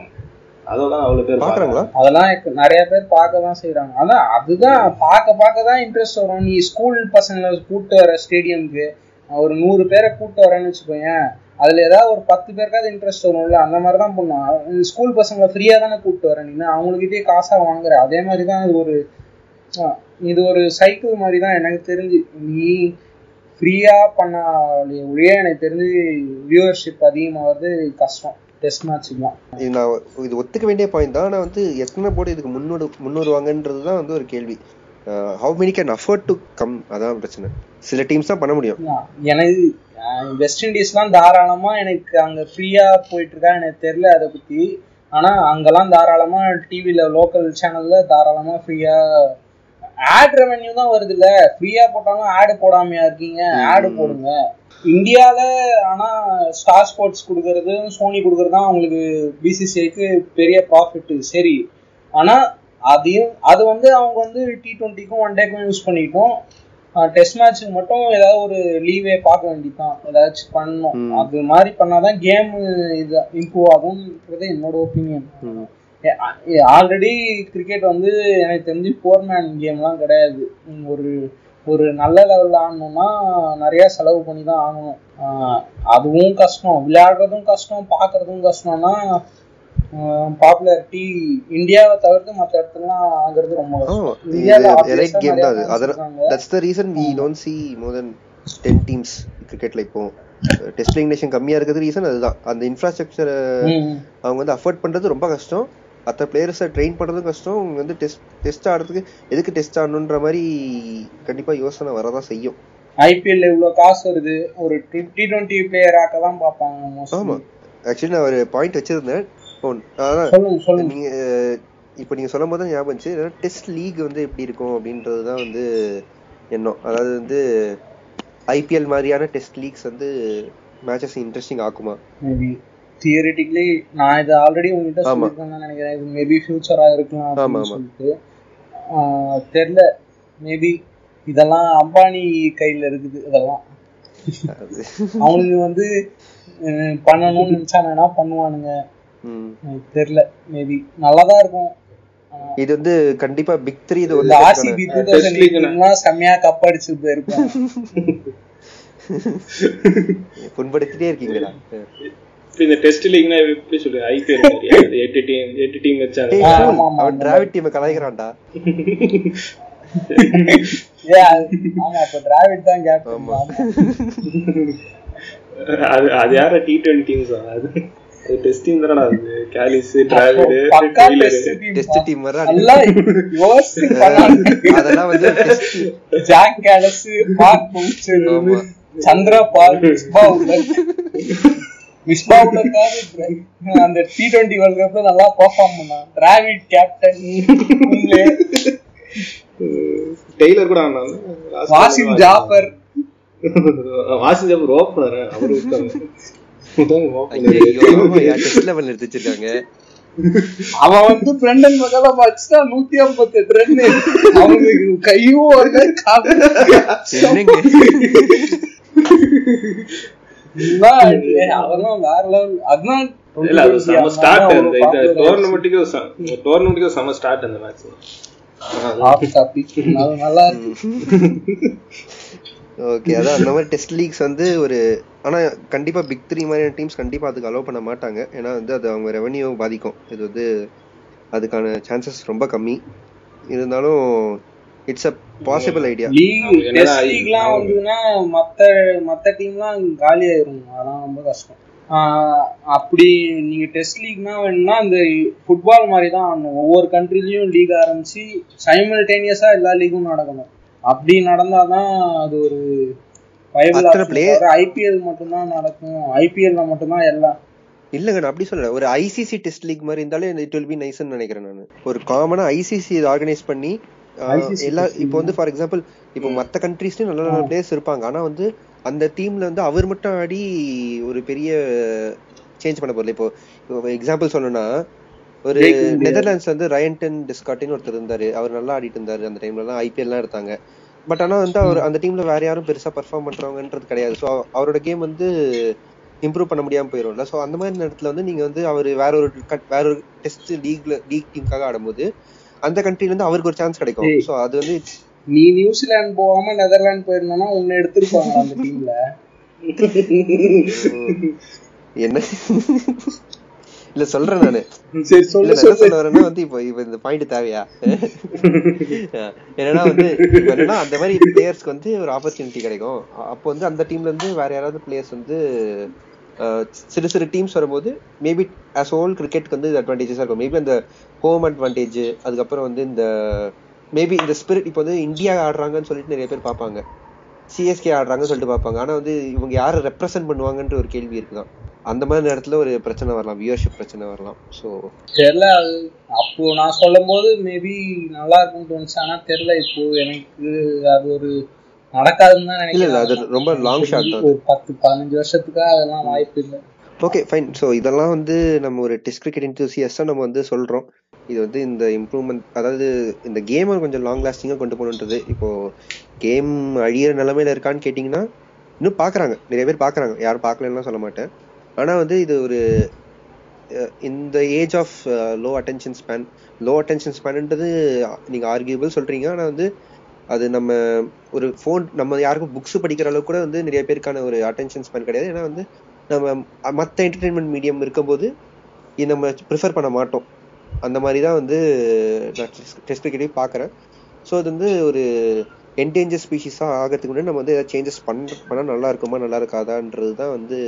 அதெல்லாம் அவ்வளோ பேர் பார்க்குறாங்களா? அதெல்லாம் நிறைய பேர் பார்க்க தான் செய்யறாங்க. அதான் அதுதான் பார்க்க பார்க்க தான் இன்ட்ரெஸ்ட் வரும். நீ ஸ்கூல் பசங்களை கூப்பிட்டு வர ஸ்டேடியமுக்கு ஒரு நூறு பேரை கூப்பிட்டு வரேன்னு வச்சுக்கோயேன். அதுல ஏதாவது ஒரு பத்து பேருக்காவது இன்ட்ரெஸ்ட் வரும்ல. அந்த மாதிரி தான் பண்ணுவோம். ஸ்கூல் பசங்களை ஃப்ரீயா தானே கூப்பிட்டு வரேன் நீங்க, அவங்ககிட்டயே காசா வாங்குற. அதே மாதிரி தான் இது ஒரு இது ஒரு சைக்கிள் மாதிரி தான் எனக்கு தெரிஞ்சு. நீ ஃப்ரீயா பண்ணாலே ஒழிய எனக்கு தெரிஞ்சு வியூவர்ஷிப் அதிகமாகிறது கஷ்டம் டெஸ்ட் மேட்ச்லாம். இது நான் இது ஒத்துக்க வேண்டிய பாயிண்ட் தான். ஆனால் வந்து எத்தனை போட்டு இதுக்கு முன்னோடு முன்னோடுவாங்கன்றது தான் வந்து ஒரு கேள்வி. How many can afford to come, அதான் பிரச்சனை. சில டீம்ஸ் தான் பண்ண முடியும். எனக்கு வெஸ்ட் இண்டீஸ்லாம் தாராளமாக எனக்கு அங்கே ஃப்ரீயாக போயிட்டுருக்கா எனக்கு தெரில அதை பற்றி. ஆனால் அங்கெல்லாம் தாராளமாக டிவியில் லோக்கல் சேனலில் தாராளமாக ஃப்ரீயாக ஆட் ரெவன்யூ தான் வருது. இல்ல ஃப்ரீயா போட்டாலும் ஆடு போடாமையா இருக்கீங்க, ஆடு போடுங்க இந்தியால. ஆனா ஸ்டார் ஸ்போர்ட்ஸ் கொடுக்கறது சோனி கொடுக்கறது தான் அவங்களுக்கு பிசிசிஐக்கு பெரிய ப்ராஃபிட். சரி, ஆனா அதையும் அது வந்து அவங்க வந்து டி டுவெண்ட்டிக்கும் ஒன் டேக்கும் யூஸ் பண்ணிட்டோம். டெஸ்ட் மேட்சுக்கு மட்டும் ஏதாவது ஒரு லீவே பார்க்க வேண்டியதான், ஏதாச்சும் பண்ணணும். அது மாதிரி பண்ணாதான் கேம் இது இம்ப்ரூவ் ஆகும்ன்றது என்னோட ஒப்பீனியன். ஆல்ரெடி கிரிக்கெட் வந்து எனக்கு தெரிஞ்சு ஃபோர் மேன் கேம்லாம் கிடையாது. ஒரு ஒரு நல்ல லெவலில் ஆடணும்னா நிறையா செலவு பண்ணி தான் ஆகணும். அதுவும் கஷ்டம், விளையாடுறதும் கஷ்டம், பார்க்குறதும் கஷ்டம்னா பாப்புலாரிட்டி இந்தியாவை தவிர்த்து மற்ற இடத்துலலாம் ஆகிறது ரொம்ப கஷ்டம். கிரிக்கெட்ல இப்போ டெஸ்ட் எலிமினேஷன் கம்மியாக இருக்கிறது ரீசன் அதுதான். அந்த இன்ஃப்ராஸ்ட்ரக்சரை அவங்க வந்து அஃபோர்ட் பண்ணுறது ரொம்ப கஷ்டம். மற்ற பிளேயர்ஸை ட்ரெயின் பண்ணுறதும் கஷ்டம். அவங்க வந்து டெஸ்ட் டெஸ்ட் ஆடுறதுக்கு எதுக்கு டெஸ்ட் ஆடணுன்ற மாதிரி கண்டிப்பாக யோசனை வரதான் செய்யும். ஐபிஎல்ல இவ்வளோ காசு வருது, ஒரு டி ட்வெண்ட்டி பிளேயர் ஆக்க தான் பார்ப்பாங்க. ஆமாம், ஆக்சுவலி நான் ஒரு பாயிண்ட் வச்சுருந்தேன். அதான் நீங்கள் இப்போ நீங்கள் சொல்லும் போது தான் ஞாபகம் இருந்துச்சு. ஏதாவது டெஸ்ட் லீக் வந்து எப்படி இருக்கும் அப்படின்றது தான் வந்து எண்ணம். அதாவது வந்து ஐபிஎல் மாதிரியான டெஸ்ட் லீக்ஸ் வந்து மேட்சஸ் இன்ட்ரெஸ்டிங் ஆகுமா? மேபி தியரிட்டிக்கலி நான் இதை ஆல்ரெடி உங்ககிட்ட சொல்லியிருக்கேன் நினைக்கிறேன். இது மேபி ஃபியூச்சராக இருக்கலாம் அப்படின்னு சொல்லிட்டு தெரியல. மேபி இதெல்லாம் அம்பானி கையில் இருக்குது. இதெல்லாம் அவங்களுக்கு வந்து பண்ணணும்னு நினச்சானா பண்ணுவானுங்க தெரியல. மேபி நல்லாதான் இருக்கும். இது வந்து கண்டிப்பா பிக் த்ரீ இது ஆர்சிபி டூ தௌசண்ட் எயிட்டீன்லாம் செமையா கப் அடிச்சு போயிருப்பாங்க. புண்படுத்திட்டே இருக்கீங்களா? இந்த டெஸ்ட் லீக்னா எப்படி சொல்ற ஐபிஎல் மாதிரி எட்டு டீம் எட்டு டீம் வச்சாங்க. அவன் டிராவிட் டீமை கலாய்க்கறான்டா. ஏ ஆமா, அப்ப டிராவிட் தான் கேப்டன். அது அது யாரா டி20 டீம்ஸ் அது அந்த டி ட்வெண்ட்டி வேர்ல்ட் கப்ல நல்லா பெர்ஃபார்ம் பண்ணா டிராவிட் கேப்டன். டெய்லர் கூட வாசிம் ஜாஃபர் வாசிம் ஜாஃபர் ஓப்பனர் அவர் ஓகே. அதான் அந்த மாதிரி டெஸ்ட் லீக்ஸ் வந்து ஒரு ஆனால் கண்டிப்பாக பிக் த்ரீ மாதிரியான டீம்ஸ் கண்டிப்பாக அதுக்கு அலோவ் பண்ண மாட்டாங்க. ஏன்னா வந்து அது அவங்க ரெவன்யூ பாதிக்கும். இது வந்து அதுக்கான சான்சஸ் ரொம்ப கம்மி. இருந்தாலும் it's a possible idea. Test லீக்லாம் வந்ததுன்னா மற்ற மற்ற டீம்லாம் காலியாயிரும். அதெல்லாம் ரொம்ப கஷ்டம். அப்படி நீங்கள் டெஸ்ட் லீக்னா வேணும்னா இந்த ஃபுட்பால் மாதிரி தான் ஆடணும். ஒவ்வொரு கண்ட்ரிலையும் லீக் ஆரம்பித்து சைமல்டேனியஸாக எல்லா லீகும் நடக்கணும். அப்படி நடந்தாதான் அது ஒரு ஐபிஎல் மட்டும்தான் நடக்கும். ஐபிஎல்ல மட்டும்தான் எல்லாம் இல்லங்க. நான் அப்படி சொல்லல, ஒரு ஐசிசி டெஸ்ட் லீக் மாதிரி இருந்தாலே இட் வில் பி நைஸ் நினைக்கிறேன் நான். ஒரு காமனா ஐசிசி ஆர்கனைஸ் பண்ணி எல்லா இப்போ வந்து ஃபார் எக்ஸாம்பிள் இப்போ மற்ற கண்ட்ரீஸ்லயும் நல்ல நல்ல பிளேயர்ஸ் இருப்பாங்க. ஆனா வந்து அந்த டீம்ல வந்து அவர் மட்டும் ஆடி ஒரு பெரிய சேஞ்ச் பண்ண போறல. இப்போ எக்ஸாம்பிள் சொல்லணும்னா ஒரு நெதர்லாண்ட்ஸ்ல வந்து ரயன்டன் டிஸ்கார்டின்னு ஒருத்தர் இருந்தாரு. அவர் நல்லா ஆடிட்டு இருந்தாரு அந்த டைம்ல எல்லாம். ஐபிஎல்லாம் எடுத்தாங்க. பட் ஆனால் வந்து அவர் அந்த டீம்ல வேற யாரும் பெருசா பெர்ஃபார்ம் பண்றவங்கன்றது கிடையாது. ஸோ அவரோட கேம் வந்து இம்ப்ரூவ் பண்ண முடியாமல் போயிடும்ல. ஸோ அந்த மாதிரி நேரத்தில் வந்து நீங்க வந்து அவர் வேற ஒரு வேற ஒரு டெஸ்ட் லீக்ல லீக் டீமுக்காக ஆடும்போது அந்த கண்ட்ரில இருந்து அவருக்கு ஒரு சான்ஸ் கிடைக்கும். ஸோ அது வந்து நீ நியூசிலாந்து போகாம நெதர்லாந்து போயிருந்தோம்னா உன்னை எடுத்துருப்பாங்க அந்த டீம்ல. என்ன இல்ல சொல்றேன் நானு சொல்றேன்னா வந்து இப்போ இப்ப இந்த பாயிண்ட் தேவையா? என்னன்னா வந்து என்னன்னா அந்த மாதிரி பிளேயர்ஸ்க்கு வந்து ஒரு ஆப்பர்ச்சுனிட்டி கிடைக்கும். அப்போ வந்து அந்த டீம்ல இருந்து வேற யாராவது பிளேயர்ஸ் வந்து சிறு சிறு டீம்ஸ் வரும்போது மேபி ஆஸ் ஹோல் கிரிக்கெட்டுக்கு வந்து அட்வான்டேஜஸா இருக்கும். மேபி அந்த ஹோம் அட்வான்டேஜ், அதுக்கப்புறம் வந்து இந்த மேபி இந்த ஸ்பிரிட். இப்போ வந்து இந்தியா ஆடுறாங்கன்னு சொல்லிட்டு நிறைய பேர் பார்ப்பாங்க, சிஎஸ்கே ஆடுறாங்கன்னு சொல்லிட்டு பார்ப்பாங்க. ஆனா வந்து இவங்க யாரை ரெப்ரசென்ட் பண்ணுவாங்கன்ற ஒரு கேள்வி இருக்குதான். அந்த மாதிரி நேரத்துல ஒரு பிரச்சனை வரலாம், வியூவர்ஷிப் பிரச்சனை வரலாம். ஸோ தெரியல. அது அப்போ நான் சொல்லும் போது மேபி நல்லா இருக்கும்னு தோணுச்சு. ஆனா தெரியல, இப்போ எனக்கு அது ஒரு நடக்காதுன்னு தான் நினைக்கிறேன். அது ரொம்ப லாங் ஷாட் தான். ஒரு பத்து பதினஞ்சு வருஷத்துக்காக அதெல்லாம் வாய்ப்பு இல்லை. Okay fine. ஸோ இதெல்லாம் வந்து நம்ம ஒரு டெஸ்ட் கிரிக்கெட் என்தூசியஸ்டா நம்ம வந்து சொல்றோம். இது வந்து இந்த இம்ப்ரூவ்மெண்ட், அதாவது இந்த கேமை கொஞ்சம் லாங் லாஸ்டிங்காக கொண்டு போகணுன்றது. இப்போ கேம் அழியிற நிலைமையில இருக்கான்னு கேட்டிங்கன்னா இன்னும் பார்க்குறாங்க, நிறைய பேர் பார்க்குறாங்க. யாரும் பார்க்கலன்னா சொல்ல மாட்டேன். ஆனால் வந்து இது ஒரு இந்த age of low attention span low attention ஸ்பேன்ன்றது நீங்கள் ஆர்கியூபிள் சொல்கிறீங்க. ஆனால் வந்து அது நம்ம ஒரு ஃபோன் நம்ம யாருக்கும் புக்ஸு படிக்கிற அளவுக்கு கூட வந்து நிறைய பேருக்கான ஒரு அட்டென்ஷன் ஸ்பேன் கிடையாது. ஏன்னா வந்து நம்ம மற்ற என்டர்டெயின்மெண்ட் மீடியம் இருக்கும்போது இது நம்ம ப்ரிஃபர் பண்ண மாட்டோம். அந்த மாதிரி தான் வந்து நான் டெஸ்ட் கிரிக்கெட்டையும் பார்க்குறேன். ஸோ அது வந்து ஒரு என்டேஞ்சர் ஸ்பீஷீஸாக ஆகிறதுக்கு முன்னாடி நம்ம வந்து ஏதாவது சேஞ்சஸ் பண்ண பண்ணால் நல்லா இருக்குமா நல்லா இருக்காதான்றது தான் வந்து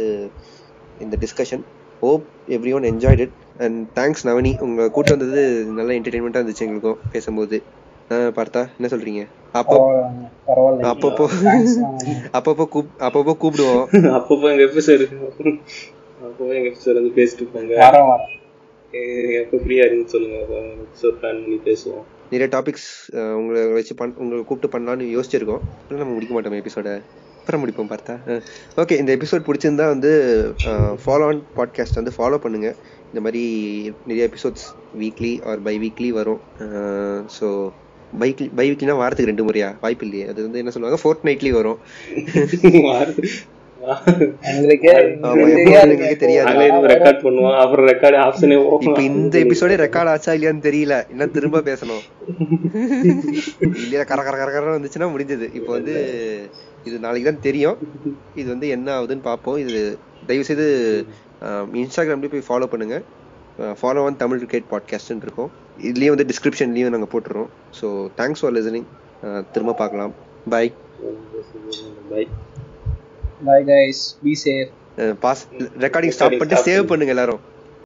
இந்த discussion. Hope every one enjoyed it and thanks Navani, உங்கள் கூட்டம் வந்தது நல்லா என்டர்டெயின்மெண்ட்டாக இருந்துச்சு எங்களுக்கும் பேசும்போது. பார்த்தா என்ன சொல்றீங்க? அப்போ அப்பப்போ அப்பப்போ கூப் அப்பப்போ கூப்பிடுவோம். அப்பப்போ எங்க எபிசோட் இருக்கும், அப்பப்போ எங்க எபிசோட் வந்து பேசிட்டு இருப்பாங்க. எப்போ ஃப்ரீயா இருக்குன்னு சொல்லுங்க, எபிசோட் பிளான் பண்ணி பேசுவோம். நிறைய டாபிக்ஸ் உங்களை வச்சு பண் உங்களை கூப்பிட்டு பண்ணலான்னு யோசிச்சிருக்கோம். நம்ம முடிக்க மாட்டோம் எபிசோட, அப்புறம் முடிப்போம். பார்த்தா ஓகே, இந்த எபிசோட் பிடிச்சிருந்தா வந்து ஃபாலோ ஆன் பாட்காஸ்ட் வந்து ஃபாலோ பண்ணுங்க. இந்த மாதிரி நிறைய episodes weekly or by weekly வரும். ஸோ பைக் பை வீக்லினா வாரத்துக்கு ரெண்டு முறையா? வாய்ப்பு இல்லையே. அது வந்து என்ன சொல்லுவாங்க, ஃபோர்த் நைட்லி வரும். இந்த எபிசோடே ரெக்கார்ட் ஆச்சா இல்லையான்னு தெரியல, என்ன திரும்ப பேசணும் இல்லையா? கர கர கர கர வந்துச்சுன்னா முடிஞ்சது. இப்போ வந்து இது நாளைக்கு தான் தெரியும் இது வந்து என்ன ஆகுதுன்னு பார்ப்போம். இது தயவுசெய்து இன்ஸ்டாகிராம்லேயும் போய் ஃபாலோ பண்ணுங்க. ஃபாலோ ஆன் தமிழ் கிரிக்கெட் பாட்காஸ்ட்னு இருக்கும். இதுலேயும் வந்து டிஸ்கிரிப்ஷன்லேயும் நாங்கள் போட்டுருவோம். So thanks for listening. திரும்ப பார்க்கலாம். Bye bye bye guys. Be safe. Pass recording stop பண்ணிட்டு சேவ் பண்ணுங்க எல்லாரும்.